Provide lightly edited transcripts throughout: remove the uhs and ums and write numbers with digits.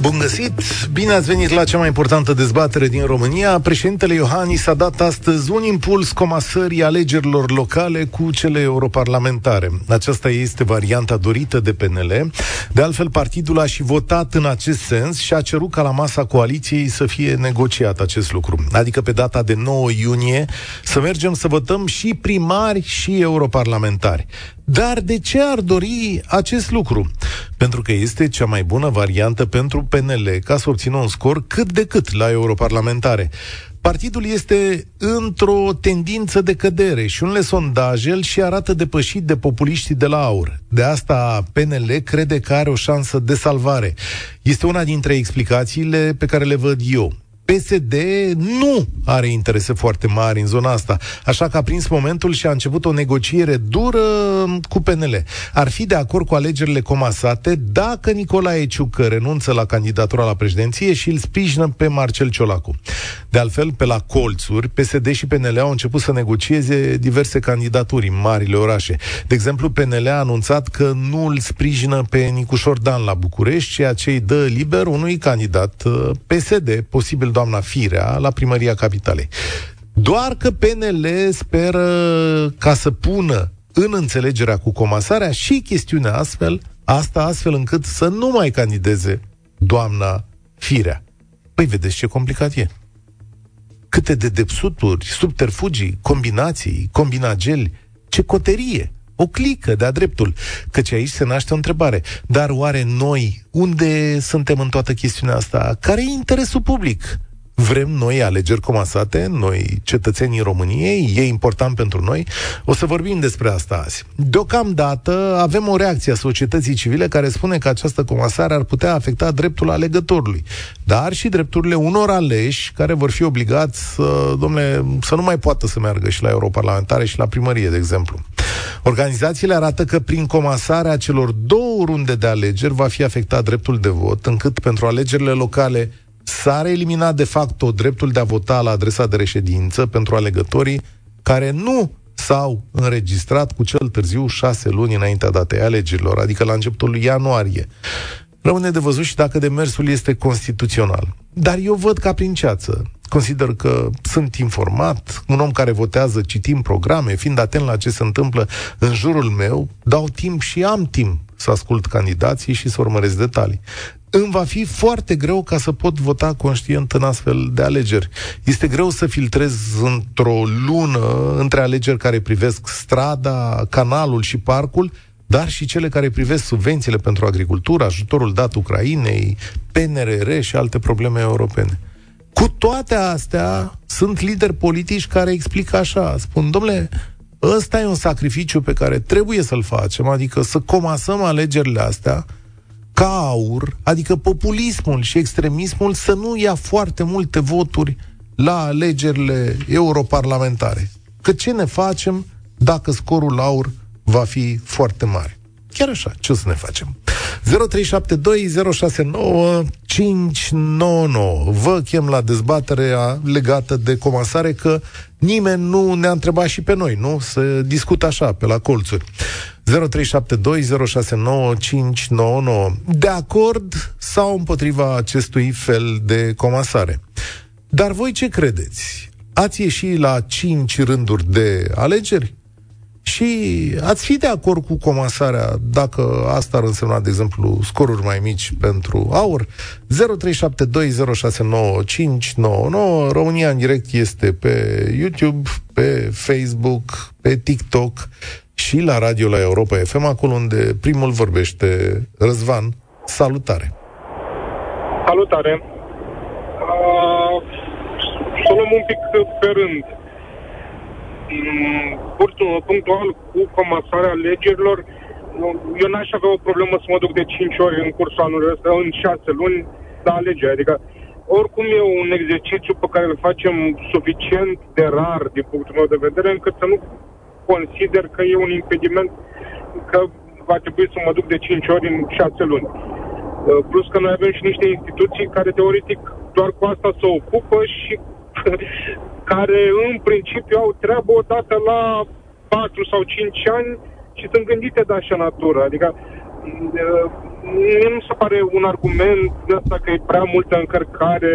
Bun găsit! Bine ați venit la cea mai importantă dezbatere din România. Președintele Iohannis a dat astăzi un impuls comasării alegerilor locale cu cele europarlamentare. Aceasta este varianta dorită de PNL. De altfel, partidul a și votat în acest sens și a cerut ca la masa coaliției să fie negociat acest lucru. Adică pe data de 9 iunie să mergem să votăm și primari și europarlamentari. Dar de ce ar dori acest lucru? Pentru că este cea mai bună variantă pentru PNL ca să obțină un scor cât de cât la europarlamentare. Partidul este într-o tendință de cădere și unele sondaje îl și arată depășit de populiștii de la AUR. De asta PNL crede că are o șansă de salvare. Este una dintre explicațiile pe care le văd eu. PSD nu are interese foarte mari în zona asta, așa că a prins momentul și a început o negociere dură cu PNL. Ar fi de acord cu alegerile comasate dacă Nicolae Ciucă renunță la candidatura la președinție și îl sprijină pe Marcel Ciolacu. De altfel, pe la colțuri, PSD și PNL au început să negocieze diverse candidaturi în marile orașe. De exemplu, PNL a anunțat că nu îl sprijină pe Nicușor Dan la București, ceea ce îi dă liber unui candidat PSD, posibil doamna Firea, la primăria capitalei. Doar că PNL speră ca să pună în înțelegerea cu comasarea și chestiunea astfel încât să nu mai candideze doamna Firea. Păi vedeți ce complicat e. Câte dedepsuturi, subterfugii, combinații, combinageli, ce coterie, o clică de-a dreptul. Căci aici se naște o întrebare. Dar oare noi unde suntem în toată chestiunea asta? Care e interesul public? Vrem noi alegeri comasate, noi cetățenii României, e important pentru noi? O să vorbim despre asta azi. Deocamdată avem o reacție a societății civile care spune că această comasare ar putea afecta dreptul alegătorului, dar și drepturile unor aleși care vor fi obligați să nu mai poată să meargă și la europarlamentare și la primărie, de exemplu. Organizațiile arată că prin comasarea celor două runde de alegeri va fi afectat dreptul de vot, încât pentru alegerile locale s-ar elimina de facto dreptul de a vota la adresa de reședință pentru alegătorii care nu s-au înregistrat cu cel târziu 6 luni înaintea datei alegerilor, adică la începutul lui ianuarie. Rămâne de văzut și dacă demersul este constituțional. Dar eu văd ca prin ceață. Consider că sunt informat, un om care votează citind programe, fiind atent la ce se întâmplă în jurul meu, dau timp și am timp să ascult candidații și să urmăresc detalii. Îmi va fi foarte greu ca să pot vota conștient în astfel de alegeri. Este greu să filtrez într-o lună între alegeri care privesc strada, canalul și parcul, dar și cele care privesc subvențiile pentru agricultură, ajutorul dat Ucrainei, PNRR și alte probleme europene. Cu toate astea, sunt lideri politici care explică așa, spun, dom'le, ăsta e un sacrificiu pe care trebuie să-l facem, adică să comasăm alegerile astea ca AUR, adică populismul și extremismul să nu ia foarte multe voturi la alegerile europarlamentare. Că ce ne facem dacă scorul AUR va fi foarte mare? Chiar așa, ce o să ne facem? 0372069599. Vă chem la dezbaterea legată de comasare, că nimeni nu ne-a întrebat și pe noi, nu? Se discută așa, pe la colțuri. 0372069599. De acord sau împotriva acestui fel de comasare? Dar voi ce credeți? Ați ieșit la 5 rânduri de alegeri? Și ați fi de acord cu comasarea dacă asta ar însemna, de exemplu, scoruri mai mici pentru AUR? 0372069599. România în direct este pe YouTube, pe Facebook, pe TikTok și la radio la Europa FM, acolo unde primul vorbește Răzvan. Salutare! Salutare! Să luăm un pic pe rând. Punctual cu comasarea alegerilor, eu n-aș avea o problemă să mă duc de 5 ori în cursul anului ăsta, în 6 luni la alegeri. Adică oricum e un exercițiu pe care îl facem suficient de rar din punctul meu de vedere, încât să nu consider că e un impediment că va trebui să mă duc de 5 ori în 6 luni. Plus că noi avem și niște instituții care teoretic doar cu asta se ocupă și care în principiu au treabă odată la 4 sau 5 ani și sunt gândite de așa natură. Adică nu se pare un argument de asta că e prea multă încărcare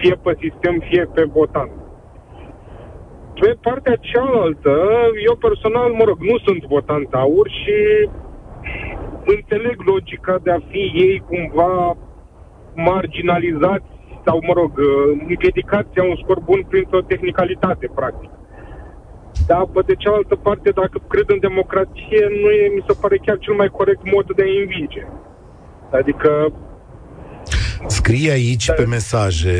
fie pe sistem, fie pe votan. Pe partea cealaltă, eu personal, mă rog, nu sunt votant AUR și înțeleg logica de a fi ei cumva marginalizați sau, mă rog, împiedicați la un scor bun printr-o tehnicalitate, practic. Dar, pe de cealaltă parte, dacă cred în democrație, nu e, mi se pare chiar cel mai corect mod de a învinge. Adică... Scrie aici pe mesaje...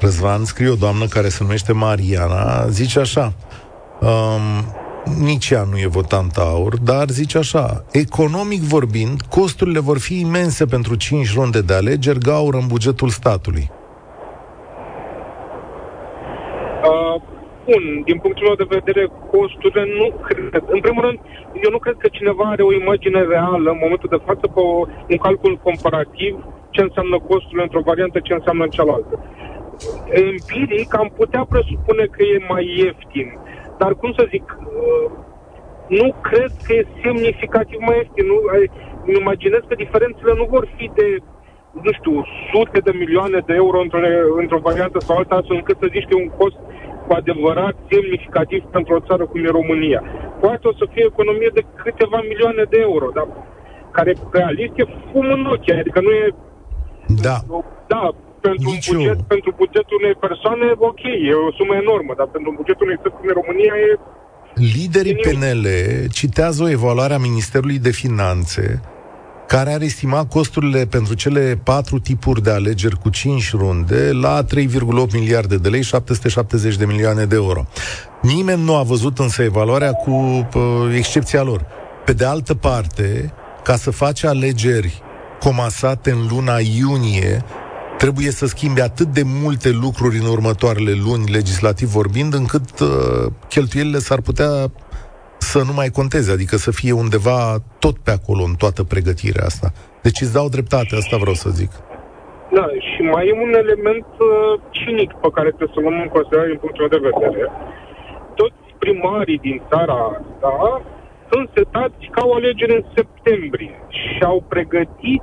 Răzvan, scrie o doamnă care se numește Mariana, zice așa, nici ea nu e votantă AUR, dar zice așa, economic vorbind, costurile vor fi imense pentru 5 runde de alegeri, gaură în bugetul statului. Bun, din punctul meu de vedere, costurile nu cred. În primul rând, eu nu cred că cineva are o imagine reală în momentul de față pe un calcul comparativ ce înseamnă costurile într-o variantă, ce înseamnă în cealaltă. Empiric am putea presupune că e mai ieftin, dar cum să zic, nu cred că e semnificativ mai ieftin. Îmi imaginez că diferențele nu vor fi de, nu știu, sute de milioane de euro într-o variantă sau alta, astfel încât să zici că e un cost cu adevărat semnificativ pentru o țară cum e România. Poate o să fie economie de câteva milioane de euro, dar care realist e fum în ochi, adică nu e... Da. Da. Pentru un buget, pentru bugetul unei persoane, ok, e o sumă enormă, dar pentru bugetul unei țări cum e România e... Liderii PNL citează o evaluare a Ministerului de Finanțe care ar estima costurile pentru cele 4 tipuri de alegeri cu 5 runde la 3,8 miliarde de lei, 770 de milioane de euro. Nimeni nu a văzut însă evaluarea cu excepția lor. Pe de altă parte, ca să faci alegeri comasate în luna iunie, trebuie să schimbe atât de multe lucruri în următoarele luni, legislativ vorbind, încât cheltuielile s-ar putea să nu mai conteze, adică să fie undeva tot pe acolo în toată pregătirea asta. Deci îți dau dreptate, asta vreau să zic. Da, și mai e un element cinic pe care trebuie să luăm în considerare din punctul de vedere. Toți primarii din țara asta sunt setați ca o alegere în septembrie și au pregătit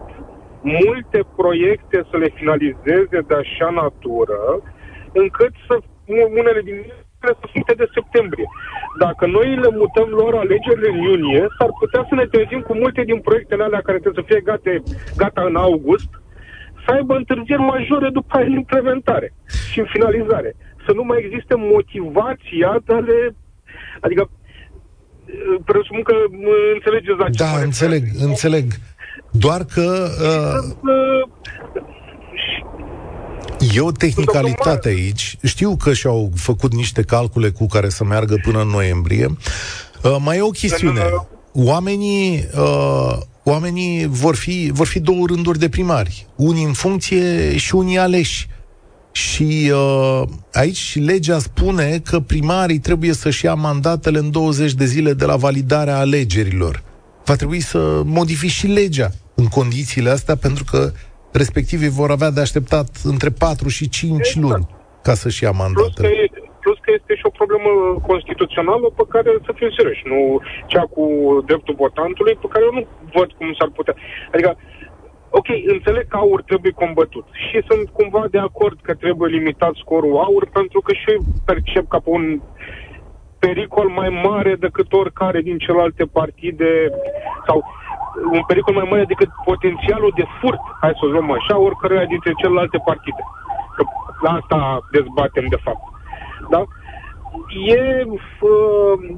multe proiecte să le finalizeze de așa natură, încât să unele din ele să fie de septembrie. Dacă noi le mutăm lor alegerile în iunie, s-ar putea să ne trezim cu multe din proiectele alea care trebuie să fie gata în august, să aibă întârzieri majore după aia în implementare și în finalizare. Să nu mai existe motivația de a le... Adică, presupun că înțelegeți la ce... Da, înțeleg. Doar că e o tehnicalitate aici. Știu că și-au făcut niște calcule cu care să meargă până în noiembrie. Mai e o chestiune. Oamenii vor fi două rânduri de primari. Unii în funcție și unii aleși. Și aici legea spune că primarii trebuie să-și ia mandatele în 20 de zile de la validarea alegerilor. Va trebui să modifici și legea în condițiile astea, pentru că respectivii vor avea de așteptat între 4 și 5 luni ca să-și ia mandatele. Plus că este și o problemă constituțională pe care, să fiu serios, nu cea cu dreptul votantului, pe care eu nu văd cum s-ar putea. Adică, ok, înțeleg că AUR trebuie combătut și sunt cumva de acord că trebuie limitat scorul AUR, pentru că și eu percep ca pe un pericol mai mare decât oricare din celelalte partide sau un pericol mai mare decât potențialul de furt, hai să o luăm așa, oricăruia dintre celelalte partide. Că la asta dezbatem de fapt. Da? E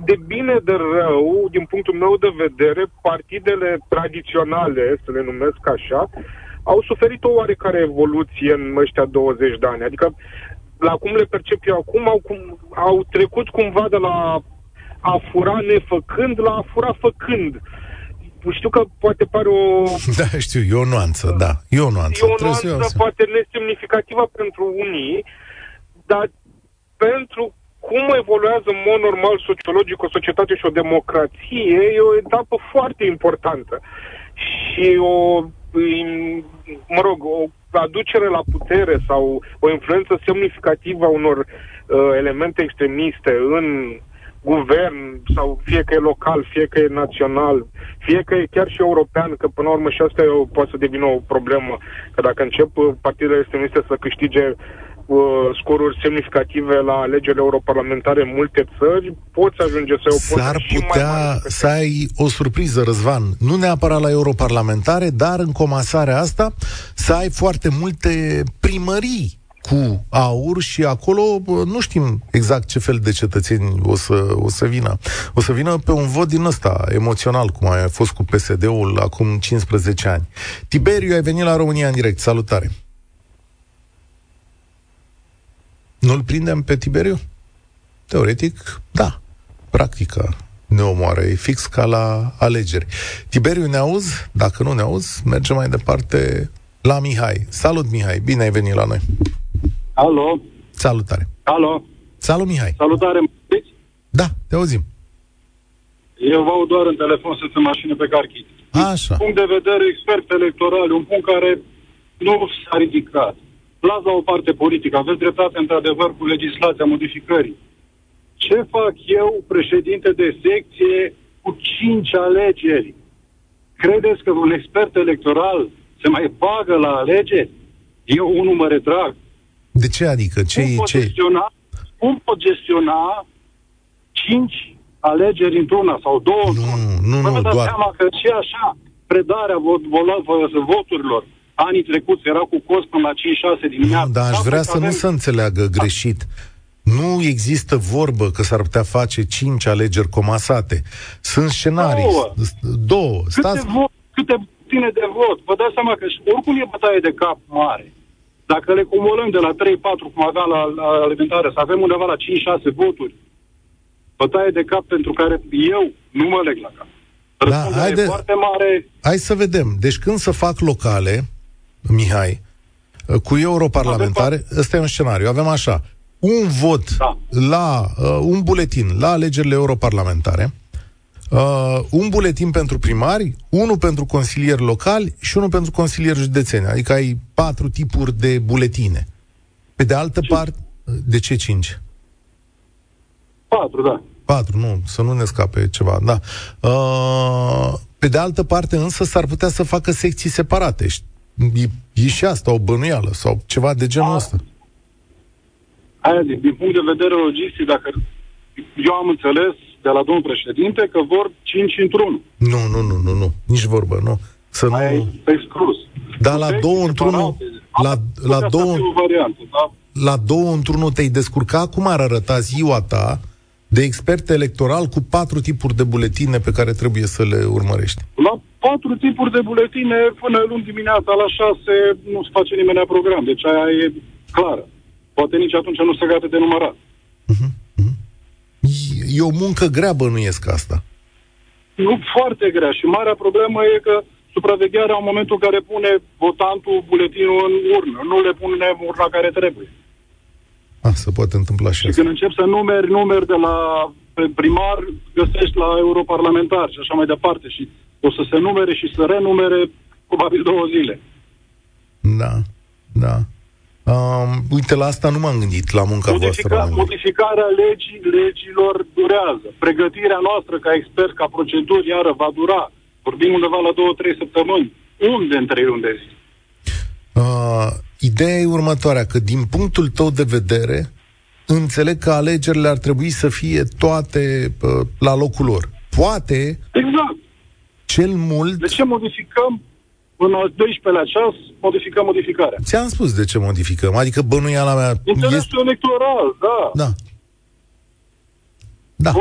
de bine de rău, din punctul meu de vedere, partidele tradiționale, să le numesc așa, au suferit o oarecare evoluție în ăștia 20 de ani. Adică la cum le percep eu acum, au trecut cumva de la a fura nefăcând la a fura făcând. Știu că poate pare o... Da, știu, e o nuanță, da. E o nuanță poate nesemnificativă pentru unii, dar pentru cum evoluează în mod normal sociologic o societate și o democrație, e o etapă foarte importantă. Și o... mă rog, o aducere la putere sau o influență semnificativă a unor elemente extremiste în guvern, sau fie că e local, fie că e național, fie că e chiar și european, că până la urmă și asta poate să devină o problemă, că dacă încep partidele extremiste să câștige scoruri semnificative la alegerile europarlamentare în multe țări, poți ajunge să ai o poziție și mai mare. Să ai o surpriză, Răzvan, nu neapărat la europarlamentare, dar în comasarea asta să ai foarte multe primării cu AUR și acolo nu știm exact ce fel de cetățeni o să vină. O să vină pe un vot din ăsta emoțional, cum a fost cu PSD-ul acum 15 ani. Tiberiu, ai venit la România în direct. Salutare! Nu-l prindem pe Tiberiu? Teoretic, da. Practica ne omoară. E fix ca la alegeri. Tiberiu, ne auzi? Dacă nu ne auzi, mergem mai departe la Mihai. Salut, Mihai! Bine ai venit la noi! Alo. Salutare. Alo. Salut, Mihai. Salutare, mă auziți? Da, te auzim. Eu vă aud doar în telefon, sunt în mașină pe Carchid. Așa. Punct de vedere expert electoral, un punct care nu s-a ridicat. Las la o parte politică, aveți dreptate într-adevăr cu legislația modificării. Ce fac eu, președinte de secție, cu 5 alegeri? Credeți că un expert electoral se mai bagă la alegeri? Eu unul mă retrag. De ce? Adică cum pot gestiona 5 alegeri într-una sau două? Nu, dați seama că și așa predarea voturilor anii trecuți era cu cost până la 5-6 dimineața. Dar aș vrea să nu se înțeleagă greșit. Nu există vorbă că s-ar putea face 5 alegeri comasate. Sunt scenarii. Două. Câte tine de vot. Vă dați seama că oricum e bătaie de cap mare. Dacă le cumulăm de la 3-4, cum avea la alimentare, să avem undeva la 5-6 voturi, bătaie de cap pentru care eu nu mă leg la cap. Răspunderea e foarte mare. Hai să vedem. Deci când se fac locale, Mihai, cu europarlamentare, ăsta e un scenariu. Avem așa, un vot la un buletin la alegerile europarlamentare, un buletin pentru primari, unul pentru consilieri locali și unul pentru consilieri județeni. Adică ai 4 tipuri de buletine. Pe de altă parte... De ce 5? 4, da. 4, nu, să nu ne scape ceva, da. Pe de altă parte însă s-ar putea să facă secții separate. E și asta o bănuială sau ceva de genul ăsta. Aia, din punct de vedere logistic, dacă eu am înțeles de la domnul președinte că vor 5 într-unul. Nu. Nici vorbă, nu. Să nu... Ai exclus. Dar la două într-unul... La două într-unul te-ai descurca? Cum ar arăta ziua ta de expert electoral cu 4 tipuri de buletine pe care trebuie să le urmărești? La 4 tipuri de buletine până luni dimineața la 6 nu se face nimeni la program. Deci aia e clară. Poate nici atunci nu se gata de numărat. E o muncă grea, bănuiesc asta. Nu, foarte grea. Și marea problemă e că supravegherea în momentul în care pune votantul buletinul în urnă. Nu le pune în urna care trebuie. Se poate întâmpla și asta. Când începi să numeri de la primar, găsești la europarlamentar și așa mai departe. Și o să se numere și să renumere probabil 2 zile. Da. Uite, la asta nu m-am gândit, la munca voastră. Modificarea legilor durează. Pregătirea noastră ca expert, ca proceduri, iară, va dura. Vorbim undeva la 2-3 săptămâni. Unde în 3 luni de zi? Ideea e următoarea, că din punctul tău de vedere, înțeleg că alegerile ar trebui să fie toate la locul lor. Poate... Exact. Cel mult... De ce modificăm? În al 12-lea ceas modificăm modificarea. Ți-am spus de ce modificăm. Adică bănuiala mea... Interesul electoral, da.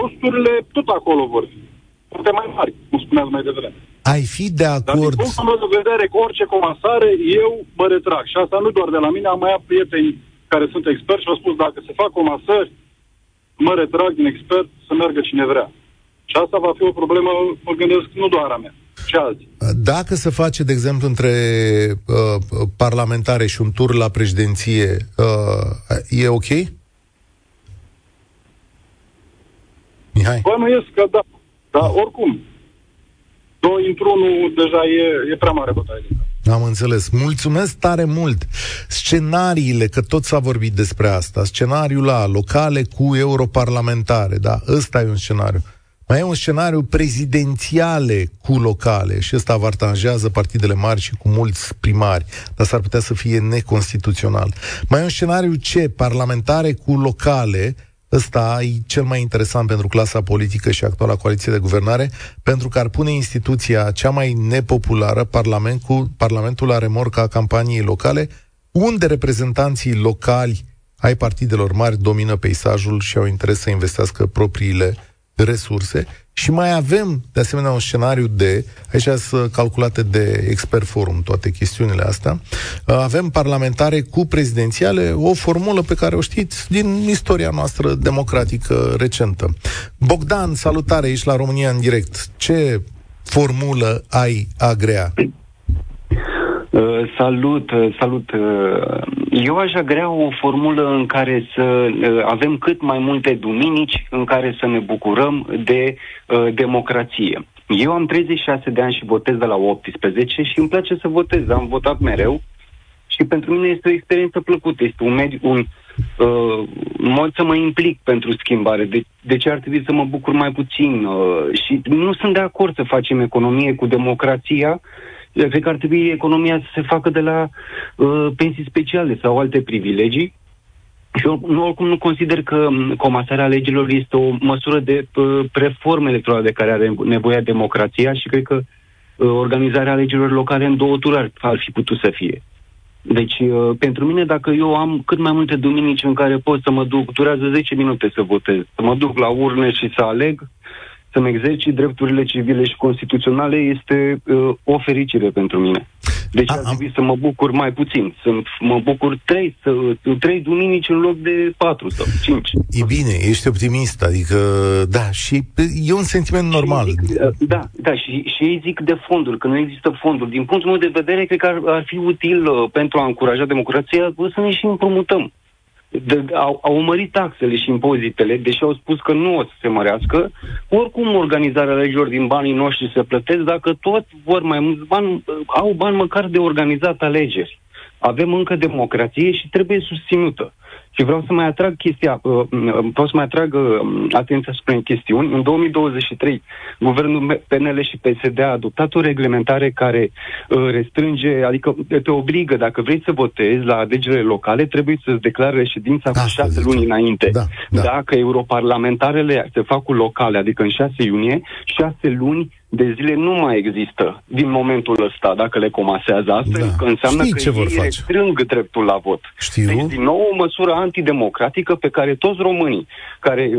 Costurile tot acolo vor fi. Poate mai mari, cum spuneați mai devreme. Ai fi de acord... Dar din punctul de vedere cu orice comasare, eu mă retrag. Și asta nu doar de la mine, am mai prieteni care sunt experți și au spus, dacă se fac comasări, mă retrag din expert să meargă cine vrea. Și asta va fi o problemă, mă gândesc, nu doar a mea. Dacă se face, de exemplu, între parlamentare și un tur la președinție, e ok? Mihai? Bănuiesc că da. Dar oricum, 2 într-unul deja e prea mare bătaie. Am înțeles. Mulțumesc tare mult. Scenariile, că tot s-a vorbit despre asta, scenariul la locale cu europarlamentare, da, ăsta e un scenariu. Mai e un scenariu prezidențiale cu locale și ăsta avantajează partidele mari și cu mulți primari, dar s-ar putea să fie neconstituțional. Mai e un scenariu parlamentare cu locale, ăsta e cel mai interesant pentru clasa politică și actuala coaliție de guvernare, pentru că ar pune instituția cea mai nepopulară, Parlamentul la remorca campaniei locale, unde reprezentanții locali ai partidelor mari domină peisajul și au interes să investească propriile resurse. Și mai avem, de asemenea, un scenariu aici sunt calculate de Expert Forum toate chestiunile astea, avem parlamentare cu prezidențiale, o formulă pe care o știți din istoria noastră democratică recentă. Bogdan, salutare, ești la România în direct. Ce formulă ai agrea? Salut. Eu aș agrea o formulă în care să avem cât mai multe duminici în care să ne bucurăm de democrație. Eu am 36 de ani și votez de la 18 și îmi place să votez. Am votat mereu și pentru mine este o experiență plăcută. Este un mod să mă implic pentru schimbare. De ce ar trebui să mă bucur mai puțin? Și nu sunt de acord să facem economie cu democrația. Eu cred că ar trebui economia să se facă de la pensii speciale sau alte privilegii. Și oricum nu consider că comasarea legilor este o măsură de reformă electorală de care are nevoie democrația și cred că organizarea legilor locale în două tururi ar fi putut să fie. Deci, pentru mine, dacă eu am cât mai multe duminici în care pot să mă duc, durează 10 minute să votez, să mă duc la urne și să aleg, să-mi exercit drepturile civile și constituționale, este o fericire pentru mine. Deci ar trebui să mă bucur mai puțin. Mă bucur trei duminici în loc de 4 sau 5. E bine, ești optimist, adică, da, și e un sentiment normal. Și ei zic de fonduri, că nu există fonduri. Din punctul meu de vedere, cred că ar fi util pentru a încuraja democrația să ne și împrumutăm. Au mărit taxele și impozitele, deși au spus că nu o să se mărească. Oricum, organizarea legilor din banii noștri se plătesc, dacă tot vor mai mulți bani, au bani măcar de organizat alegeri. Avem încă democrație și trebuie susținută. Și vreau să mai atrag atenția spre chestiuni. În 2023, guvernul PNL și PSD a adoptat o reglementare care restrânge, adică te obligă, dacă vrei să votezi la alegerile locale, trebuie să-ți declari reședința cu 6 luni înainte. Da. Dacă europarlamentarele se fac cu locale, adică în 6 iunie, 6 luni de zile nu mai există din momentul ăsta, dacă le comasează astfel, că înseamnă că ei restrâng dreptul la vot. Deci, din nou, o măsură antidemocratică pe care toți românii care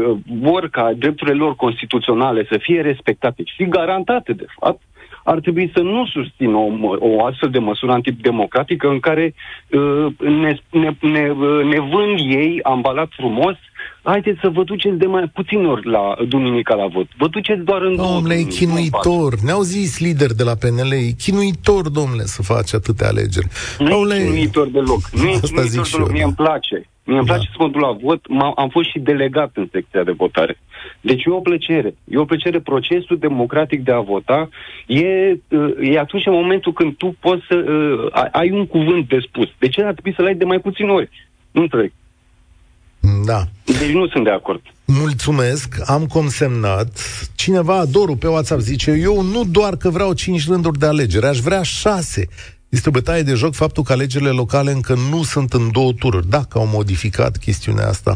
vor ca drepturile lor constituționale să fie respectate și garantate, de fapt, ar trebui să nu susțină o astfel de măsură antidemocratică în care ne vând ei ambalat frumos. Haideți să vă duceți de mai puțin ori la duminica la vot. Vă duceți doar în două. Domnule, e chinuitor. Ne-au zis lideri de la PNL, e chinuitor, domnule, să faci atâtea alegeri. Nu e chinuitor deloc. Mie îmi place. Mie îmi place să mă duc la vot. Am fost și delegat în secția de votare. Deci e o plăcere. E o plăcere. Procesul democratic de a vota e atunci în momentul când tu poți să ai un cuvânt de spus. De ce ar trebui să-l ai de mai puțin ori? Nu înțeleg. Da. Deci nu sunt de acord. Mulțumesc, am consemnat. Cineva, Doru, pe WhatsApp zice: eu nu doar că vreau 5 rânduri de alegeri, aș vrea 6. Este o bătaie de joc faptul că alegerile locale încă nu sunt în 2 tururi. Dacă au modificat chestiunea asta.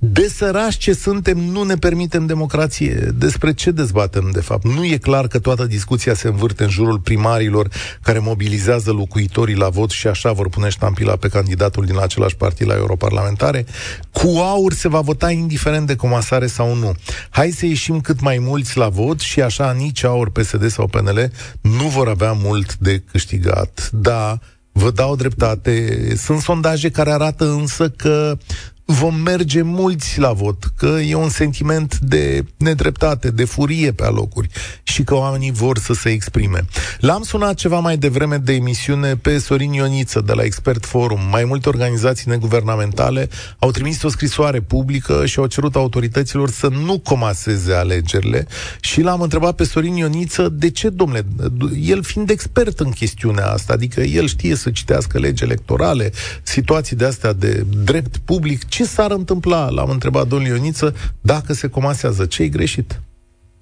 De sărași ce suntem, nu ne permitem democrație. Despre ce dezbatem, de fapt? Nu e clar că toată discuția se învârte în jurul primarilor care mobilizează locuitorii la vot și așa vor pune ștampila pe candidatul din același partid la europarlamentare? Cu AUR se va vota indiferent de comasare sau nu. Hai să ieșim cât mai mulți la vot și așa nici AUR, PSD sau PNL nu vor avea mult de câștigat. Da, vă dau dreptate. Sunt sondaje care arată însă că vom merge mulți la vot, că e un sentiment de nedreptate, de furie pe alocuri și că oamenii vor să se exprime. L-am sunat ceva mai devreme de emisiune pe Sorin Ioniță de la Expert Forum. Mai multe organizații neguvernamentale au trimis o scrisoare publică și au cerut autorităților să nu comaseze alegerile și l-am întrebat pe Sorin Ioniță de ce, domnule, el fiind expert în chestiunea asta, adică el știe să citească legi electorale, situații de astea de drept public, ce s-ar întâmpla, l-am întrebat domnul Ioniță, dacă se comasează? Ce-i greșit?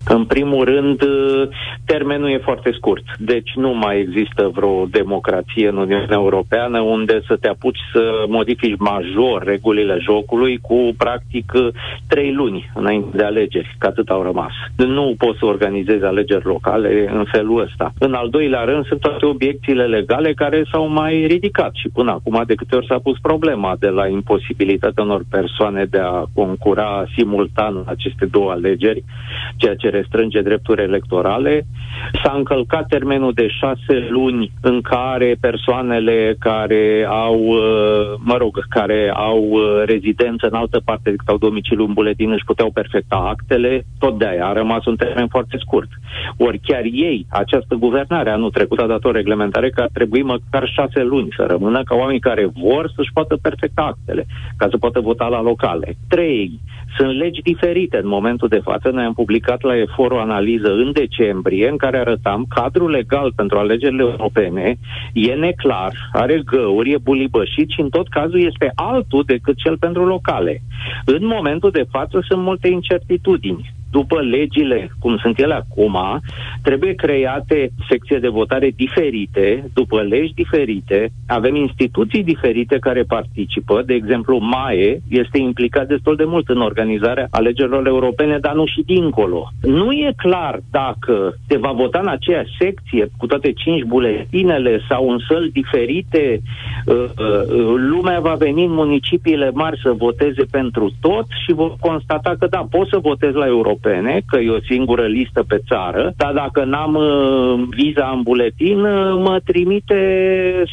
În primul rând, termenul e foarte scurt, deci nu mai există vreo democrație în Uniunea Europeană unde să te apuci să modifici major regulile jocului cu practic 3 luni înainte de alegeri, că atât au rămas. Nu poți să organizezi alegeri locale în felul ăsta. În al doilea rând, sunt toate obiecțiile legale care s-au mai ridicat și până acum de câte ori s-a pus problema, de la imposibilitatea unor persoane de a concura simultan aceste două alegeri, ceea ce restrânge drepturi electorale. S-a încălcat termenul de 6 luni în care persoanele care au rezidență în altă parte decât au domiciliu în buletin își puteau perfecta actele, tot de aia a rămas un termen foarte scurt. Ori chiar ei, această guvernare anul trecut a dat o reglementare că ar trebui măcar 6 luni să rămână ca oamenii care vor să-și poată perfecta actele, ca să poată vota la locale. 3. Sunt legi diferite în momentul de față. Noi am publicat la EFOR o analiză în decembrie în care arătam cadrul legal pentru alegerile europene e neclar, are găuri, e bulibășit și în tot cazul este altul decât cel pentru locale. În momentul de față sunt multe incertitudini. După legile, cum sunt ele acum, trebuie create secții de votare diferite, după legi diferite, avem instituții diferite care participă, de exemplu MAE este implicat destul de mult în organizarea alegerilor europene, dar nu și dincolo. Nu e clar dacă se va vota în aceeași secție, cu toate 5 buletinele sau în săli diferite, lumea va veni în municipiile mari să voteze pentru tot și vor constata că da, poți să votezi la europene, că e o singură listă pe țară, dar dacă n-am viza în buletin, mă trimite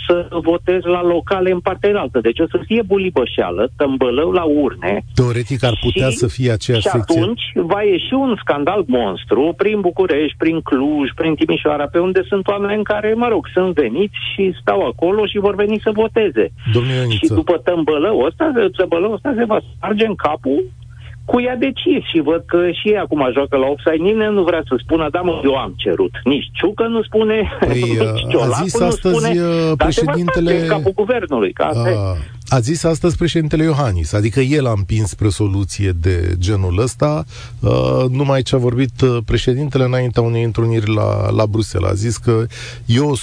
să votez la locale în partea înaltă. Deci o să fie bulibășeală, tămbălău la urne. Teoretic ar putea să fie aceeași secție. Și atunci va ieși un scandal monstru prin București, prin Cluj, prin Timișoara, pe unde sunt oameni care, sunt veniți și stau acolo și vor veni să voteze. Și după tămbălău ăsta se va sparge în capul cui a decis și văd că și ei acum joacă la offside, nimeni nu vrea să spună da, mă, eu am cerut, nici Ciucă nu spune, nici Ciolacu nu spune, dar președintele... în capul guvernului că a zis astăzi președintele Iohannis, adică el a împins spre o soluție de genul ăsta, numai ce a vorbit președintele înaintea unei întruniri la Bruxelles. A zis că e o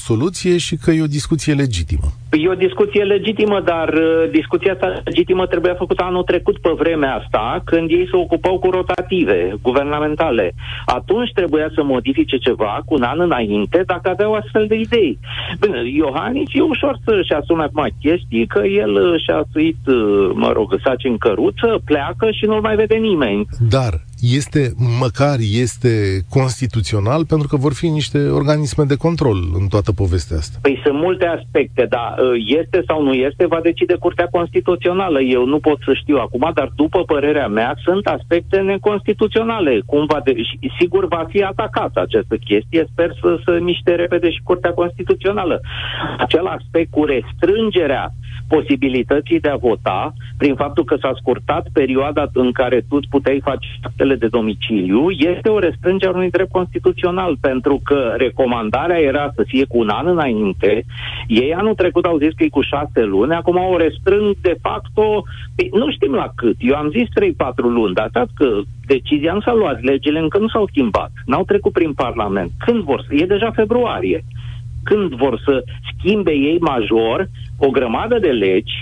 soluție și că e o discuție legitimă. E o discuție legitimă, dar discuția asta legitimă trebuia făcută anul trecut pe vremea asta, când ei se ocupau cu rotative guvernamentale. Atunci trebuia să modifice ceva cu un an înainte, dacă aveau astfel de idei. Bine, Iohannis e ușor să-și asume acum chestii, că el și-a suit, saci în căruță, pleacă și nu-l mai vede nimeni. Dar este constituțional, pentru că vor fi niște organisme de control în toată povestea asta. Păi sunt multe aspecte, dar este sau nu este, va decide Curtea Constituțională. Eu nu pot să știu acum, dar după părerea mea sunt aspecte neconstituționale. Sigur va fi atacată această chestie, sper să se miște repede și Curtea Constituțională. Acel aspect cu restrângerea posibilității de a vota, prin faptul că s-a scurtat perioada în care tu îți puteai face actele de domiciliu, este o restrângere a unui drept constituțional, pentru că recomandarea era să fie cu un an înainte, ei anul trecut au zis că e cu 6 luni, acum o restrâng de facto, nu știm la cât, eu am zis 3-4 luni, dar atât că decizia nu s-a luat, legile încă nu s-au schimbat, n-au trecut prin Parlament, când vor, e deja februarie, când vor să schimbe ei major o grămadă de legi,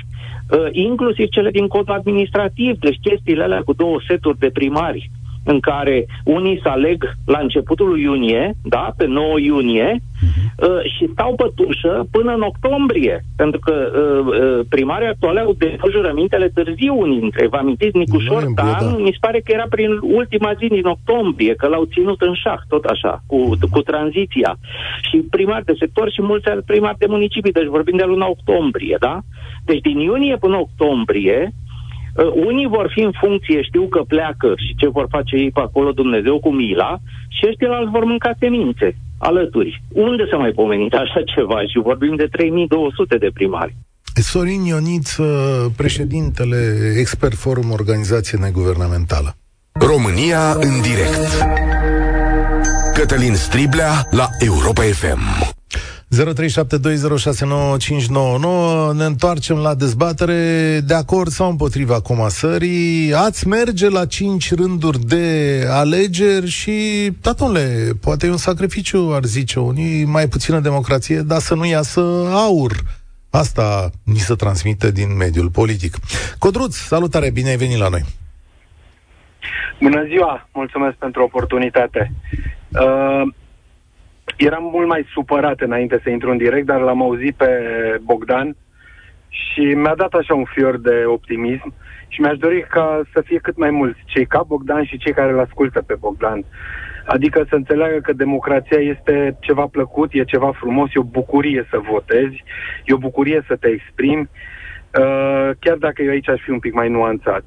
inclusiv cele din codul administrativ, deci chestiile alea cu 2 seturi de primari, în care unii se aleg la începutul lui iunie, da, pe 9 iunie, și stau pe tușă până în octombrie, pentru că primarii actuale au depus jurămintele târziu unii dintre. Vă amintiți, Nicușor Dan, mi se pare că era prin ultima zi din octombrie, că l-au ținut în șah, tot așa, cu tranziția. Și primari de sector și mulți primari de municipii, deci vorbim de luna octombrie, da? Deci din iunie până octombrie, unii vor fi în funcție, știu că pleacă și ce vor face ei pe acolo, Dumnezeu cu mila, și ăștia alți vor mânca semințe alături. Unde s-a mai pomenit așa ceva? Și vorbim de 3200 de primari. Sorin Ioniță, președintele Expert Forum, organizație neguvernamentală. România în direct. Cătălin Striblea la Europa FM. 0372069599. Ne întoarcem la dezbatere. De acord sau împotriva comasării? Ați merge la 5 rânduri de alegeri? Și, tatăle, poate e un sacrificiu, ar zice unii, mai puțină democrație, dar să nu iasă AUR. Asta ni se transmite din mediul politic. Codruț, salutare, bine ai venit la noi. Bună ziua, mulțumesc pentru oportunitate. Eram mult mai supărat înainte să intru în direct, dar l-am auzit pe Bogdan și mi-a dat așa un fior de optimism și mi-aș dori ca să fie cât mai mulți cei ca Bogdan și cei care îl ascultă pe Bogdan. Adică să înțeleagă că democrația este ceva plăcut, e ceva frumos, e o bucurie să votezi, e o bucurie să te exprimi, chiar dacă eu aici aș fi un pic mai nuanțat.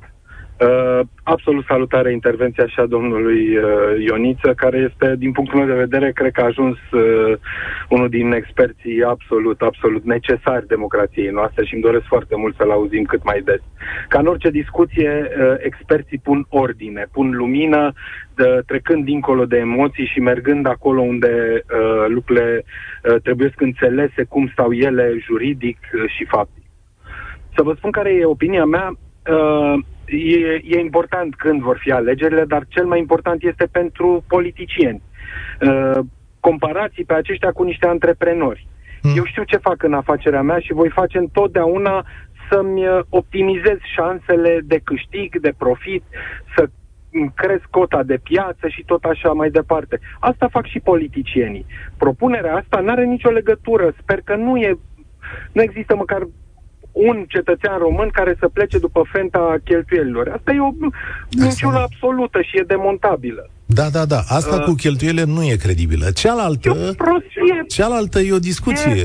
Absolut salutare intervenția și a domnului Ioniță, care este, din punctul meu de vedere, cred că a ajuns unul din experții absolut necesari democrației noastre și îmi doresc foarte mult să-l auzim cât mai des. Ca în orice discuție, experții pun ordine, pun lumină, trecând dincolo de emoții și mergând acolo unde lucrurile trebuie să înțelese cum stau ele juridic și faptic. Să vă spun care e opinia mea. E important când vor fi alegerile, dar cel mai important este pentru politicieni. Comparații pe aceștia cu niște antreprenori. Eu știu ce fac în afacerea mea și voi face întotdeauna să-mi optimizez șansele de câștig, de profit, să cresc cota de piață și tot așa mai departe. Asta fac și politicienii. Propunerea asta n-are nicio legătură. Sper că nu există măcar un cetățean român care să plece după fenta cheltuielilor. Asta e o minciună absolută și e demontabilă. Da. Asta cu cheltuielile nu e credibilă. Cealaltă e o discuție.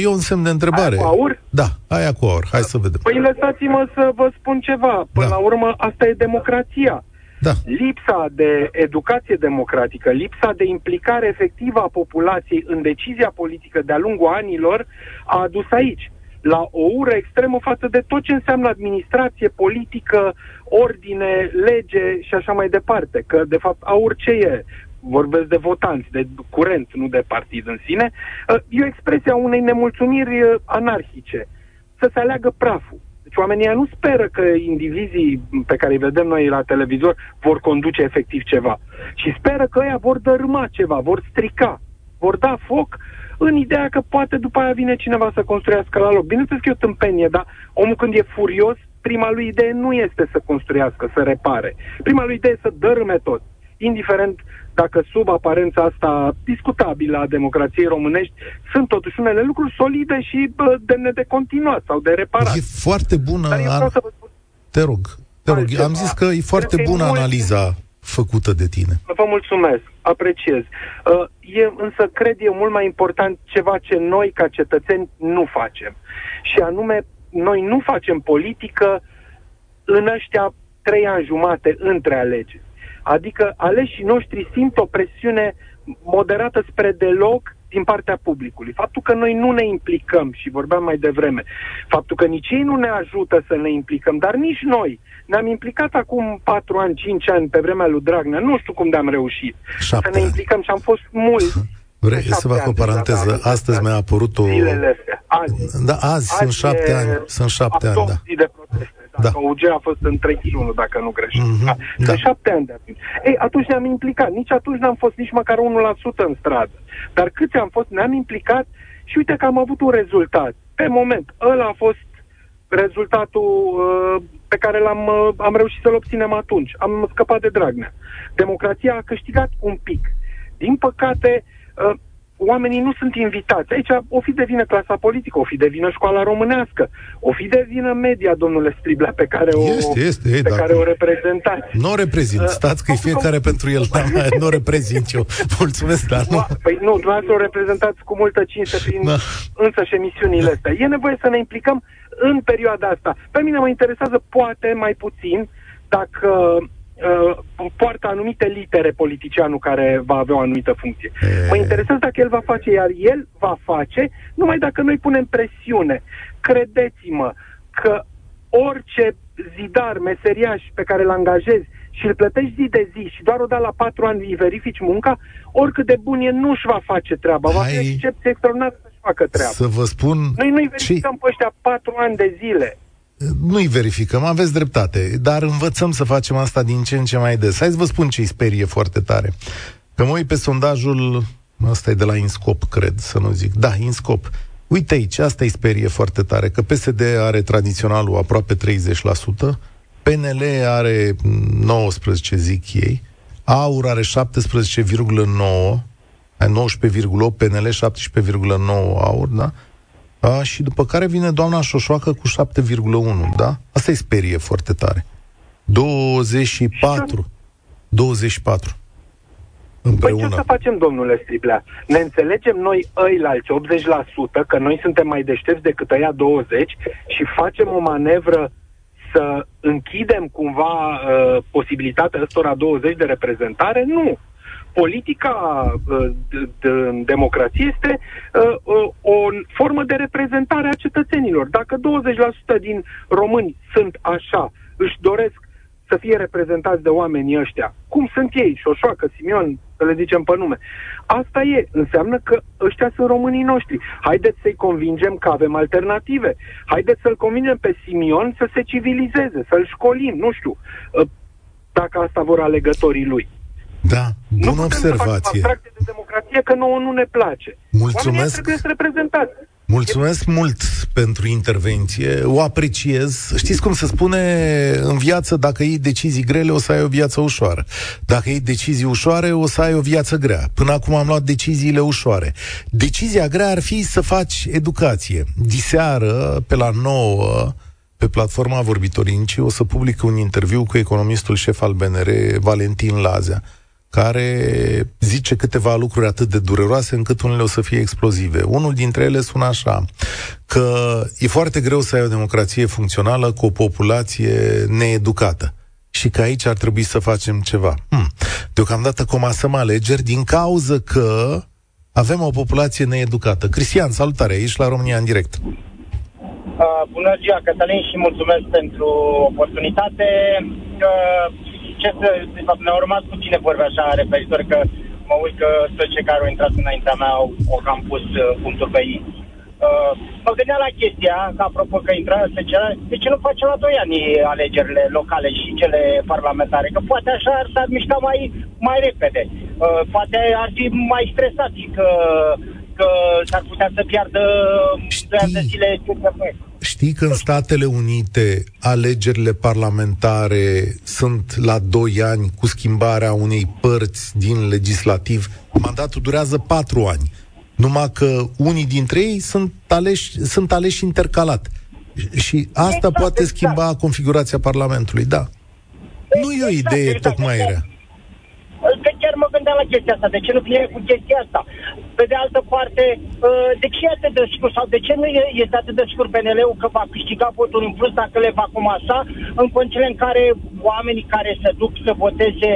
E un semn de întrebare. Aia cu AUR? Da, aia cu AUR. Hai să vedem. Păi lăsați-mă să vă spun ceva. Până la urmă, asta e democrația. Da. Lipsa de educație democratică, lipsa de implicare efectivă a populației în decizia politică de-a lungul anilor a adus aici la o ură extremă față de tot ce înseamnă administrație, politică, ordine, lege și așa mai departe. Că, de fapt, AUR ce e? Vorbesc de votanți, de curent, nu de partid în sine. E o expresie a unei nemulțumiri anarhice. Să se aleagă praful. Deci oamenii nu speră că indivizii pe care îi vedem noi la televizor vor conduce efectiv ceva. Și speră că ăia vor dărâma ceva, vor strica, vor da foc, în ideea că poate după aia vine cineva să construiască la loc. Bineînțeles că e o tâmpenie, dar omul când e furios, prima lui idee nu este să construiască, să repare. Prima lui idee e să dărâme tot. Indiferent dacă sub aparența asta discutabilă a democrației românești sunt totuși unele lucruri solide și demne de continuat sau de reparat. E foarte bună. Dar eu vreau să vă spun... Te rog. Am zis că e foarte bună analiza făcută de tine. Vă mulțumesc, apreciez. Însă cred eu mult mai important ceva ce noi ca cetățeni nu facem. Și anume, noi nu facem politică în ăștia 3 ani jumate între alegeri. Adică aleșii noștri simt o presiune moderată spre deloc din partea publicului. Faptul că noi nu ne implicăm, și vorbeam mai devreme, faptul că nici ei nu ne ajută să ne implicăm, dar nici noi. Ne-am implicat acum 4 ani, 5 ani, pe vremea lui Dragnea, nu știu cum de-am reușit să ne implicăm și am fost mulți. Vrei să fac o paranteză? Astăzi mi-a apărut o... Azi sunt 7 ani. Sunt 7 ani, da. Da. UG a fost în 31, dacă nu greșesc. De 7 ani de atunci. Ei, atunci ne-am implicat. Nici atunci n-am fost nici măcar 1% în stradă. Dar câți am fost, ne-am implicat și uite că am avut un rezultat. Pe moment, ăla a fost rezultatul pe care am reușit să-l obținem atunci. Am scăpat de Dragnea. Democrația a câștigat un pic. Din păcate, oamenii nu sunt invitați. Aici o fi de vină clasa politică, o fi de vină școala românească, o fi de vină media, domnule Striblea, pe care o reprezentați. Nu o reprezint. Stați că e fiecare pentru el. Nu o reprezint eu. Mulțumesc, dar nu. Păi nu, dumneavoastră o reprezentați cu multă cinste prin însăși emisiunile astea. E nevoie să ne implicăm în perioada asta. Pe mine mă interesează poate mai puțin dacă poartă anumite litere politicianul care va avea o anumită funcție. Mă interesează dacă el va face, iar el va face numai dacă noi punem presiune. Credeți-mă că orice zidar, meseriaș pe care îl angajezi și îl plătești zi de zi și doar o dată la 4 ani îi verifici munca, oricât de bun e, nu-și va face treaba. Va fi o excepție extraordinară să-și facă treaba. Să vă spun... Noi nu-i verificăm pe ăștia 4 ani de zile. Nu-i verificăm, aveți dreptate, dar învățăm să facem asta din ce în ce mai des. Hai să vă spun ce îi sperie foarte tare. Că mă uit pe sondajul, ăsta e de la Inscop, cred, să nu zic. Da, Inscop. Uite aici, asta îi sperie foarte tare, că PSD are tradiționalul aproape 30%, PNL are 19%, zic ei, AUR are 17,9%, 19,8%, PNL 17,9% AUR, da? Și după care vine doamna Șoșoacă cu 7,1, da? Asta îi sperie foarte tare. 24 împreună. Păi ce să facem, domnule Striblea? Ne înțelegem noi ăilalți 80%, că noi suntem mai deștepți decât ăia 20% și facem o manevră să închidem cumva posibilitatea ăstora 20% de reprezentare? Nu! Politica în democrație este o formă de reprezentare a cetățenilor. Dacă 20% din români sunt așa, își doresc să fie reprezentați de oamenii ăștia, cum sunt ei, Șoșoacă, Simion, să le zicem pe nume, asta e, înseamnă că ăștia sunt românii noștri. Haideți să-i convingem că avem alternative. Haideți să-l convingem pe Simion să se civilizeze, să-l școlim, nu știu, dacă asta vor alegătorii lui. Da, bună observație. Nu putem să de democrație, că nouă nu ne place. Mulțumesc. Trebuie să reprezentați. Mulțumesc mult pentru intervenție. O apreciez. Știți cum se spune în viață, dacă iei decizii grele, o să ai o viață ușoară. Dacă iei decizii ușoare, o să ai o viață grea. Până acum am luat deciziile ușoare. Decizia grea ar fi să faci educație. Diseară, pe la 9, pe platforma Vorbitorinci, o să public un interviu cu economistul șef al BNR, Valentin Lazea, care zice câteva lucruri atât de dureroase încât unele o să fie explozive. Unul dintre ele sună așa, că e foarte greu să ai o democrație funcțională cu o populație needucată și că aici ar trebui să facem ceva. Deocamdată comasăm alegeri din cauză că avem o populație needucată. Cristian, salutare, aici la România în Direct. Bună ziua, Cătălin, și mulțumesc pentru oportunitate. De fapt, ne-au rămas puține vorbe așa referitor, că mă uit că toți cei care au intrat înaintea mea au cam pus punctul pe ei. Mă gândeam la chestia, că apropo că intrarea specială, de ce nu facem la 2 ani alegerile locale și cele parlamentare? Că poate așa ar s-ar mișca mai repede. Poate ar fi mai stresați că s-ar putea să piardă zile ce. Știi că în Statele Unite alegerile parlamentare sunt la 2 ani cu schimbarea unei părți din legislativ. Mandatul durează 4 ani. Numai că unii dintre ei sunt aleși intercalat. Și asta exact, poate schimba configurația Parlamentului, da. Exact, nu e o idee tocmai rea. Că chiar mă gândeam la chestia asta, de ce nu vine cu chestia asta? Pe de altă parte, de ce e atât de scurt, sau de ce nu este atât de scurt PNL-ul că va câștiga votul în plus dacă le va comasa, în condițiile în care oamenii care se duc să voteze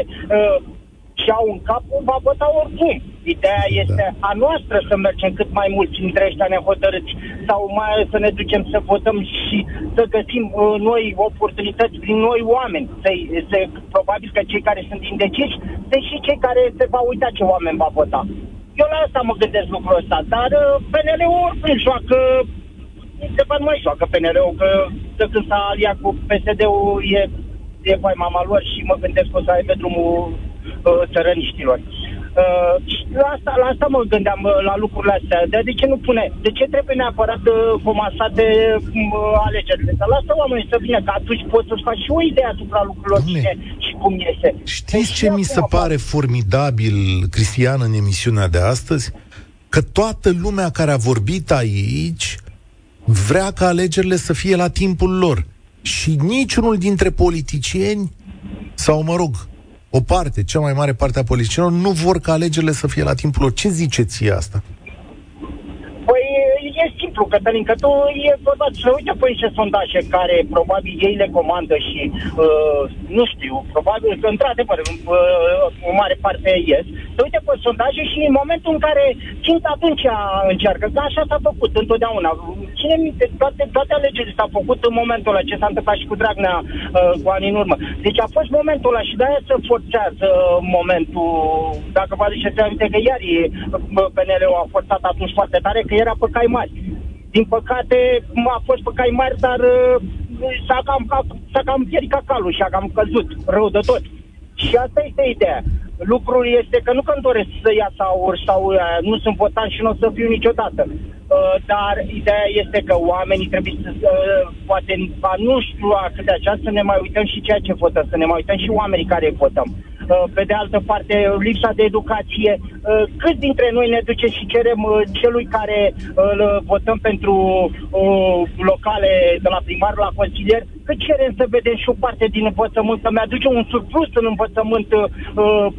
și au în capul, va vota oricum. Ideea este a noastră să mergem cât mai mulți dintre ăștia nehotărâți, sau mai ales să ne ducem să votăm și să găsim noi oportunități prin noi oameni. Probabil că cei care sunt indeciși, deși cei care se va uita ce oameni va vota. Eu la asta mă gândesc lucrul ăsta, dar PNL-ul oricum joacă, de fapt nu mai joacă PNL-ul, că de când s-a aliat cu PSD-ul e mama lor și mă gândesc că o să aibă drumul țărăniștilor. La asta mă gândeam, la lucrurile astea. De ce nu pune? De ce trebuie neapărat comasate alegerile? Dar lasă oamenii să vină, că atunci poți să-ți faci și o idee asupra lucrurilor și cum iese. Știți deci, ce mi se pare formidabil, Cristian, în emisiunea de astăzi? Că toată lumea care a vorbit aici vrea ca alegerile să fie la timpul lor. Și niciunul dintre politicieni, sau mă rog, o parte, cea mai mare parte a politicienilor, nu vor ca alegerile să fie la timpul lor. Ce ziceți asta? Păi e simplu, Cătălin, că tu e vorba să uite pe niște sondaje care probabil ei le comandă și nu știu, probabil că într-adevăr o mare parte ies. Să uite pe sondaje și în momentul în care ținta atunci încearcă, că așa s-a făcut întotdeauna. Ține minte, toate alegerile s-au făcut în momentul ăla, ce s-a întâmplat și cu Dragnea cu ani în urmă. Deci a fost momentul ăla și de-aia se forțează momentul, dacă vă aduceți aminte că iar PNL-ul a forțat atunci foarte tare, că era pe cai mari. Din păcate a fost pe cai mari, dar s-a cam pierit cacalul și a cam căzut rău de tot. Și asta este ideea. Lucrul este că nu că îmi doresc să iasă AUR sau nu sunt votant și nu o să fiu niciodată. Dar ideea este că oamenii trebuie să, poate, nu știu cât de aceea, să ne mai uităm și ceea ce votăm, să ne mai uităm și oamenii care votăm. Pe de altă parte, lipsa de educație, cât dintre noi ne duce și cerem celui care îl votăm pentru locale de la primar, la consilier, cât cerem să vedem și o parte din învățământ, să mi-aduce un surplus în învățământ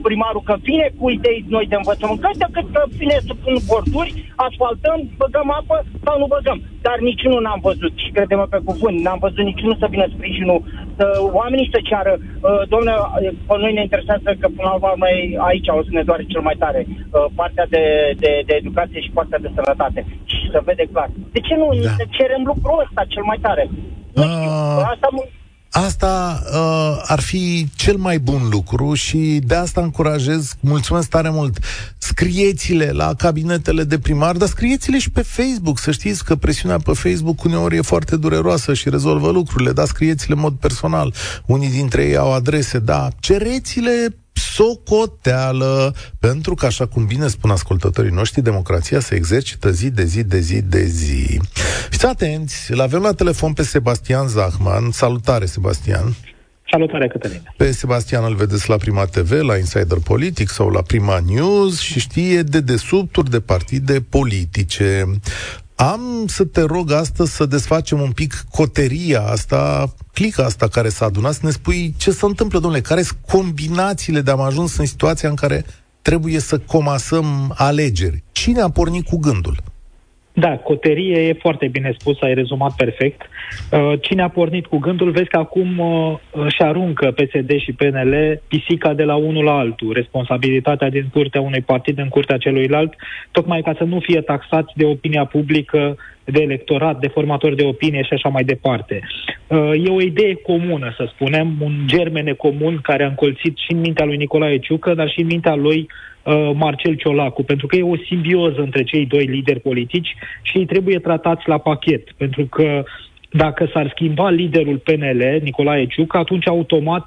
primarul, că vine cu idei noi de învățământ, cât că vine să pun borduri, asfaltăm, băgăm apă sau nu băgăm. Dar niciunul n-am văzut și crede-mă pe cuvânt, n-am văzut niciunul să vină sprijinul, să oamenii să ceară, domne, pe noi ne interesează că până la urmă aici o să ne doare cel mai tare, partea de educație și partea de sănătate. Și să vede clar. De ce nu ne cerem lucrul ăsta cel mai tare? Asta ar fi cel mai bun lucru și de asta încurajez, mulțumesc tare mult, scrieți-le la cabinetele de primar, dar scrieți-le și pe Facebook, să știți că presiunea pe Facebook uneori e foarte dureroasă și rezolvă lucrurile, dar scrieți-le în mod personal, unii dintre ei au adrese, da, cereți-le socoteală, pentru că, așa cum bine spun ascultătorii noștri, democrația se exercită zi de zi. Fiți atenți, îl avem la telefon pe Sebastian Zahman. Salutare, Sebastian! Salutare, Cătălin! Pe Sebastian îl vedeți la Prima TV, la Insider Politic sau la Prima News și știe de desubturi de partide politice. Am să te rog astăzi să desfacem un pic coteria asta, clica asta care s-a adunat, să ne spui ce se întâmplă, domnule, care sunt combinațiile de am ajuns în situația în care trebuie să comasăm alegeri. Cine a pornit cu gândul? Da, coterie e foarte bine spus, ai rezumat perfect. Cine a pornit cu gândul, vezi că acum își aruncă PSD și PNL pisica de la unul la altul, responsabilitatea din curtea unui partid în curtea celuilalt, tocmai ca să nu fie taxați de opinia publică, de electorat, de formatori de opinie și așa mai departe. E o idee comună, să spunem, un germen comun care a încolțit și în mintea lui Nicolae Ciucă, dar și în mintea lui Marcel Ciolacu, pentru că e o simbioză între cei doi lideri politici și ei trebuie tratați la pachet, pentru că dacă s-ar schimba liderul PNL, Nicolae Ciucă, atunci automat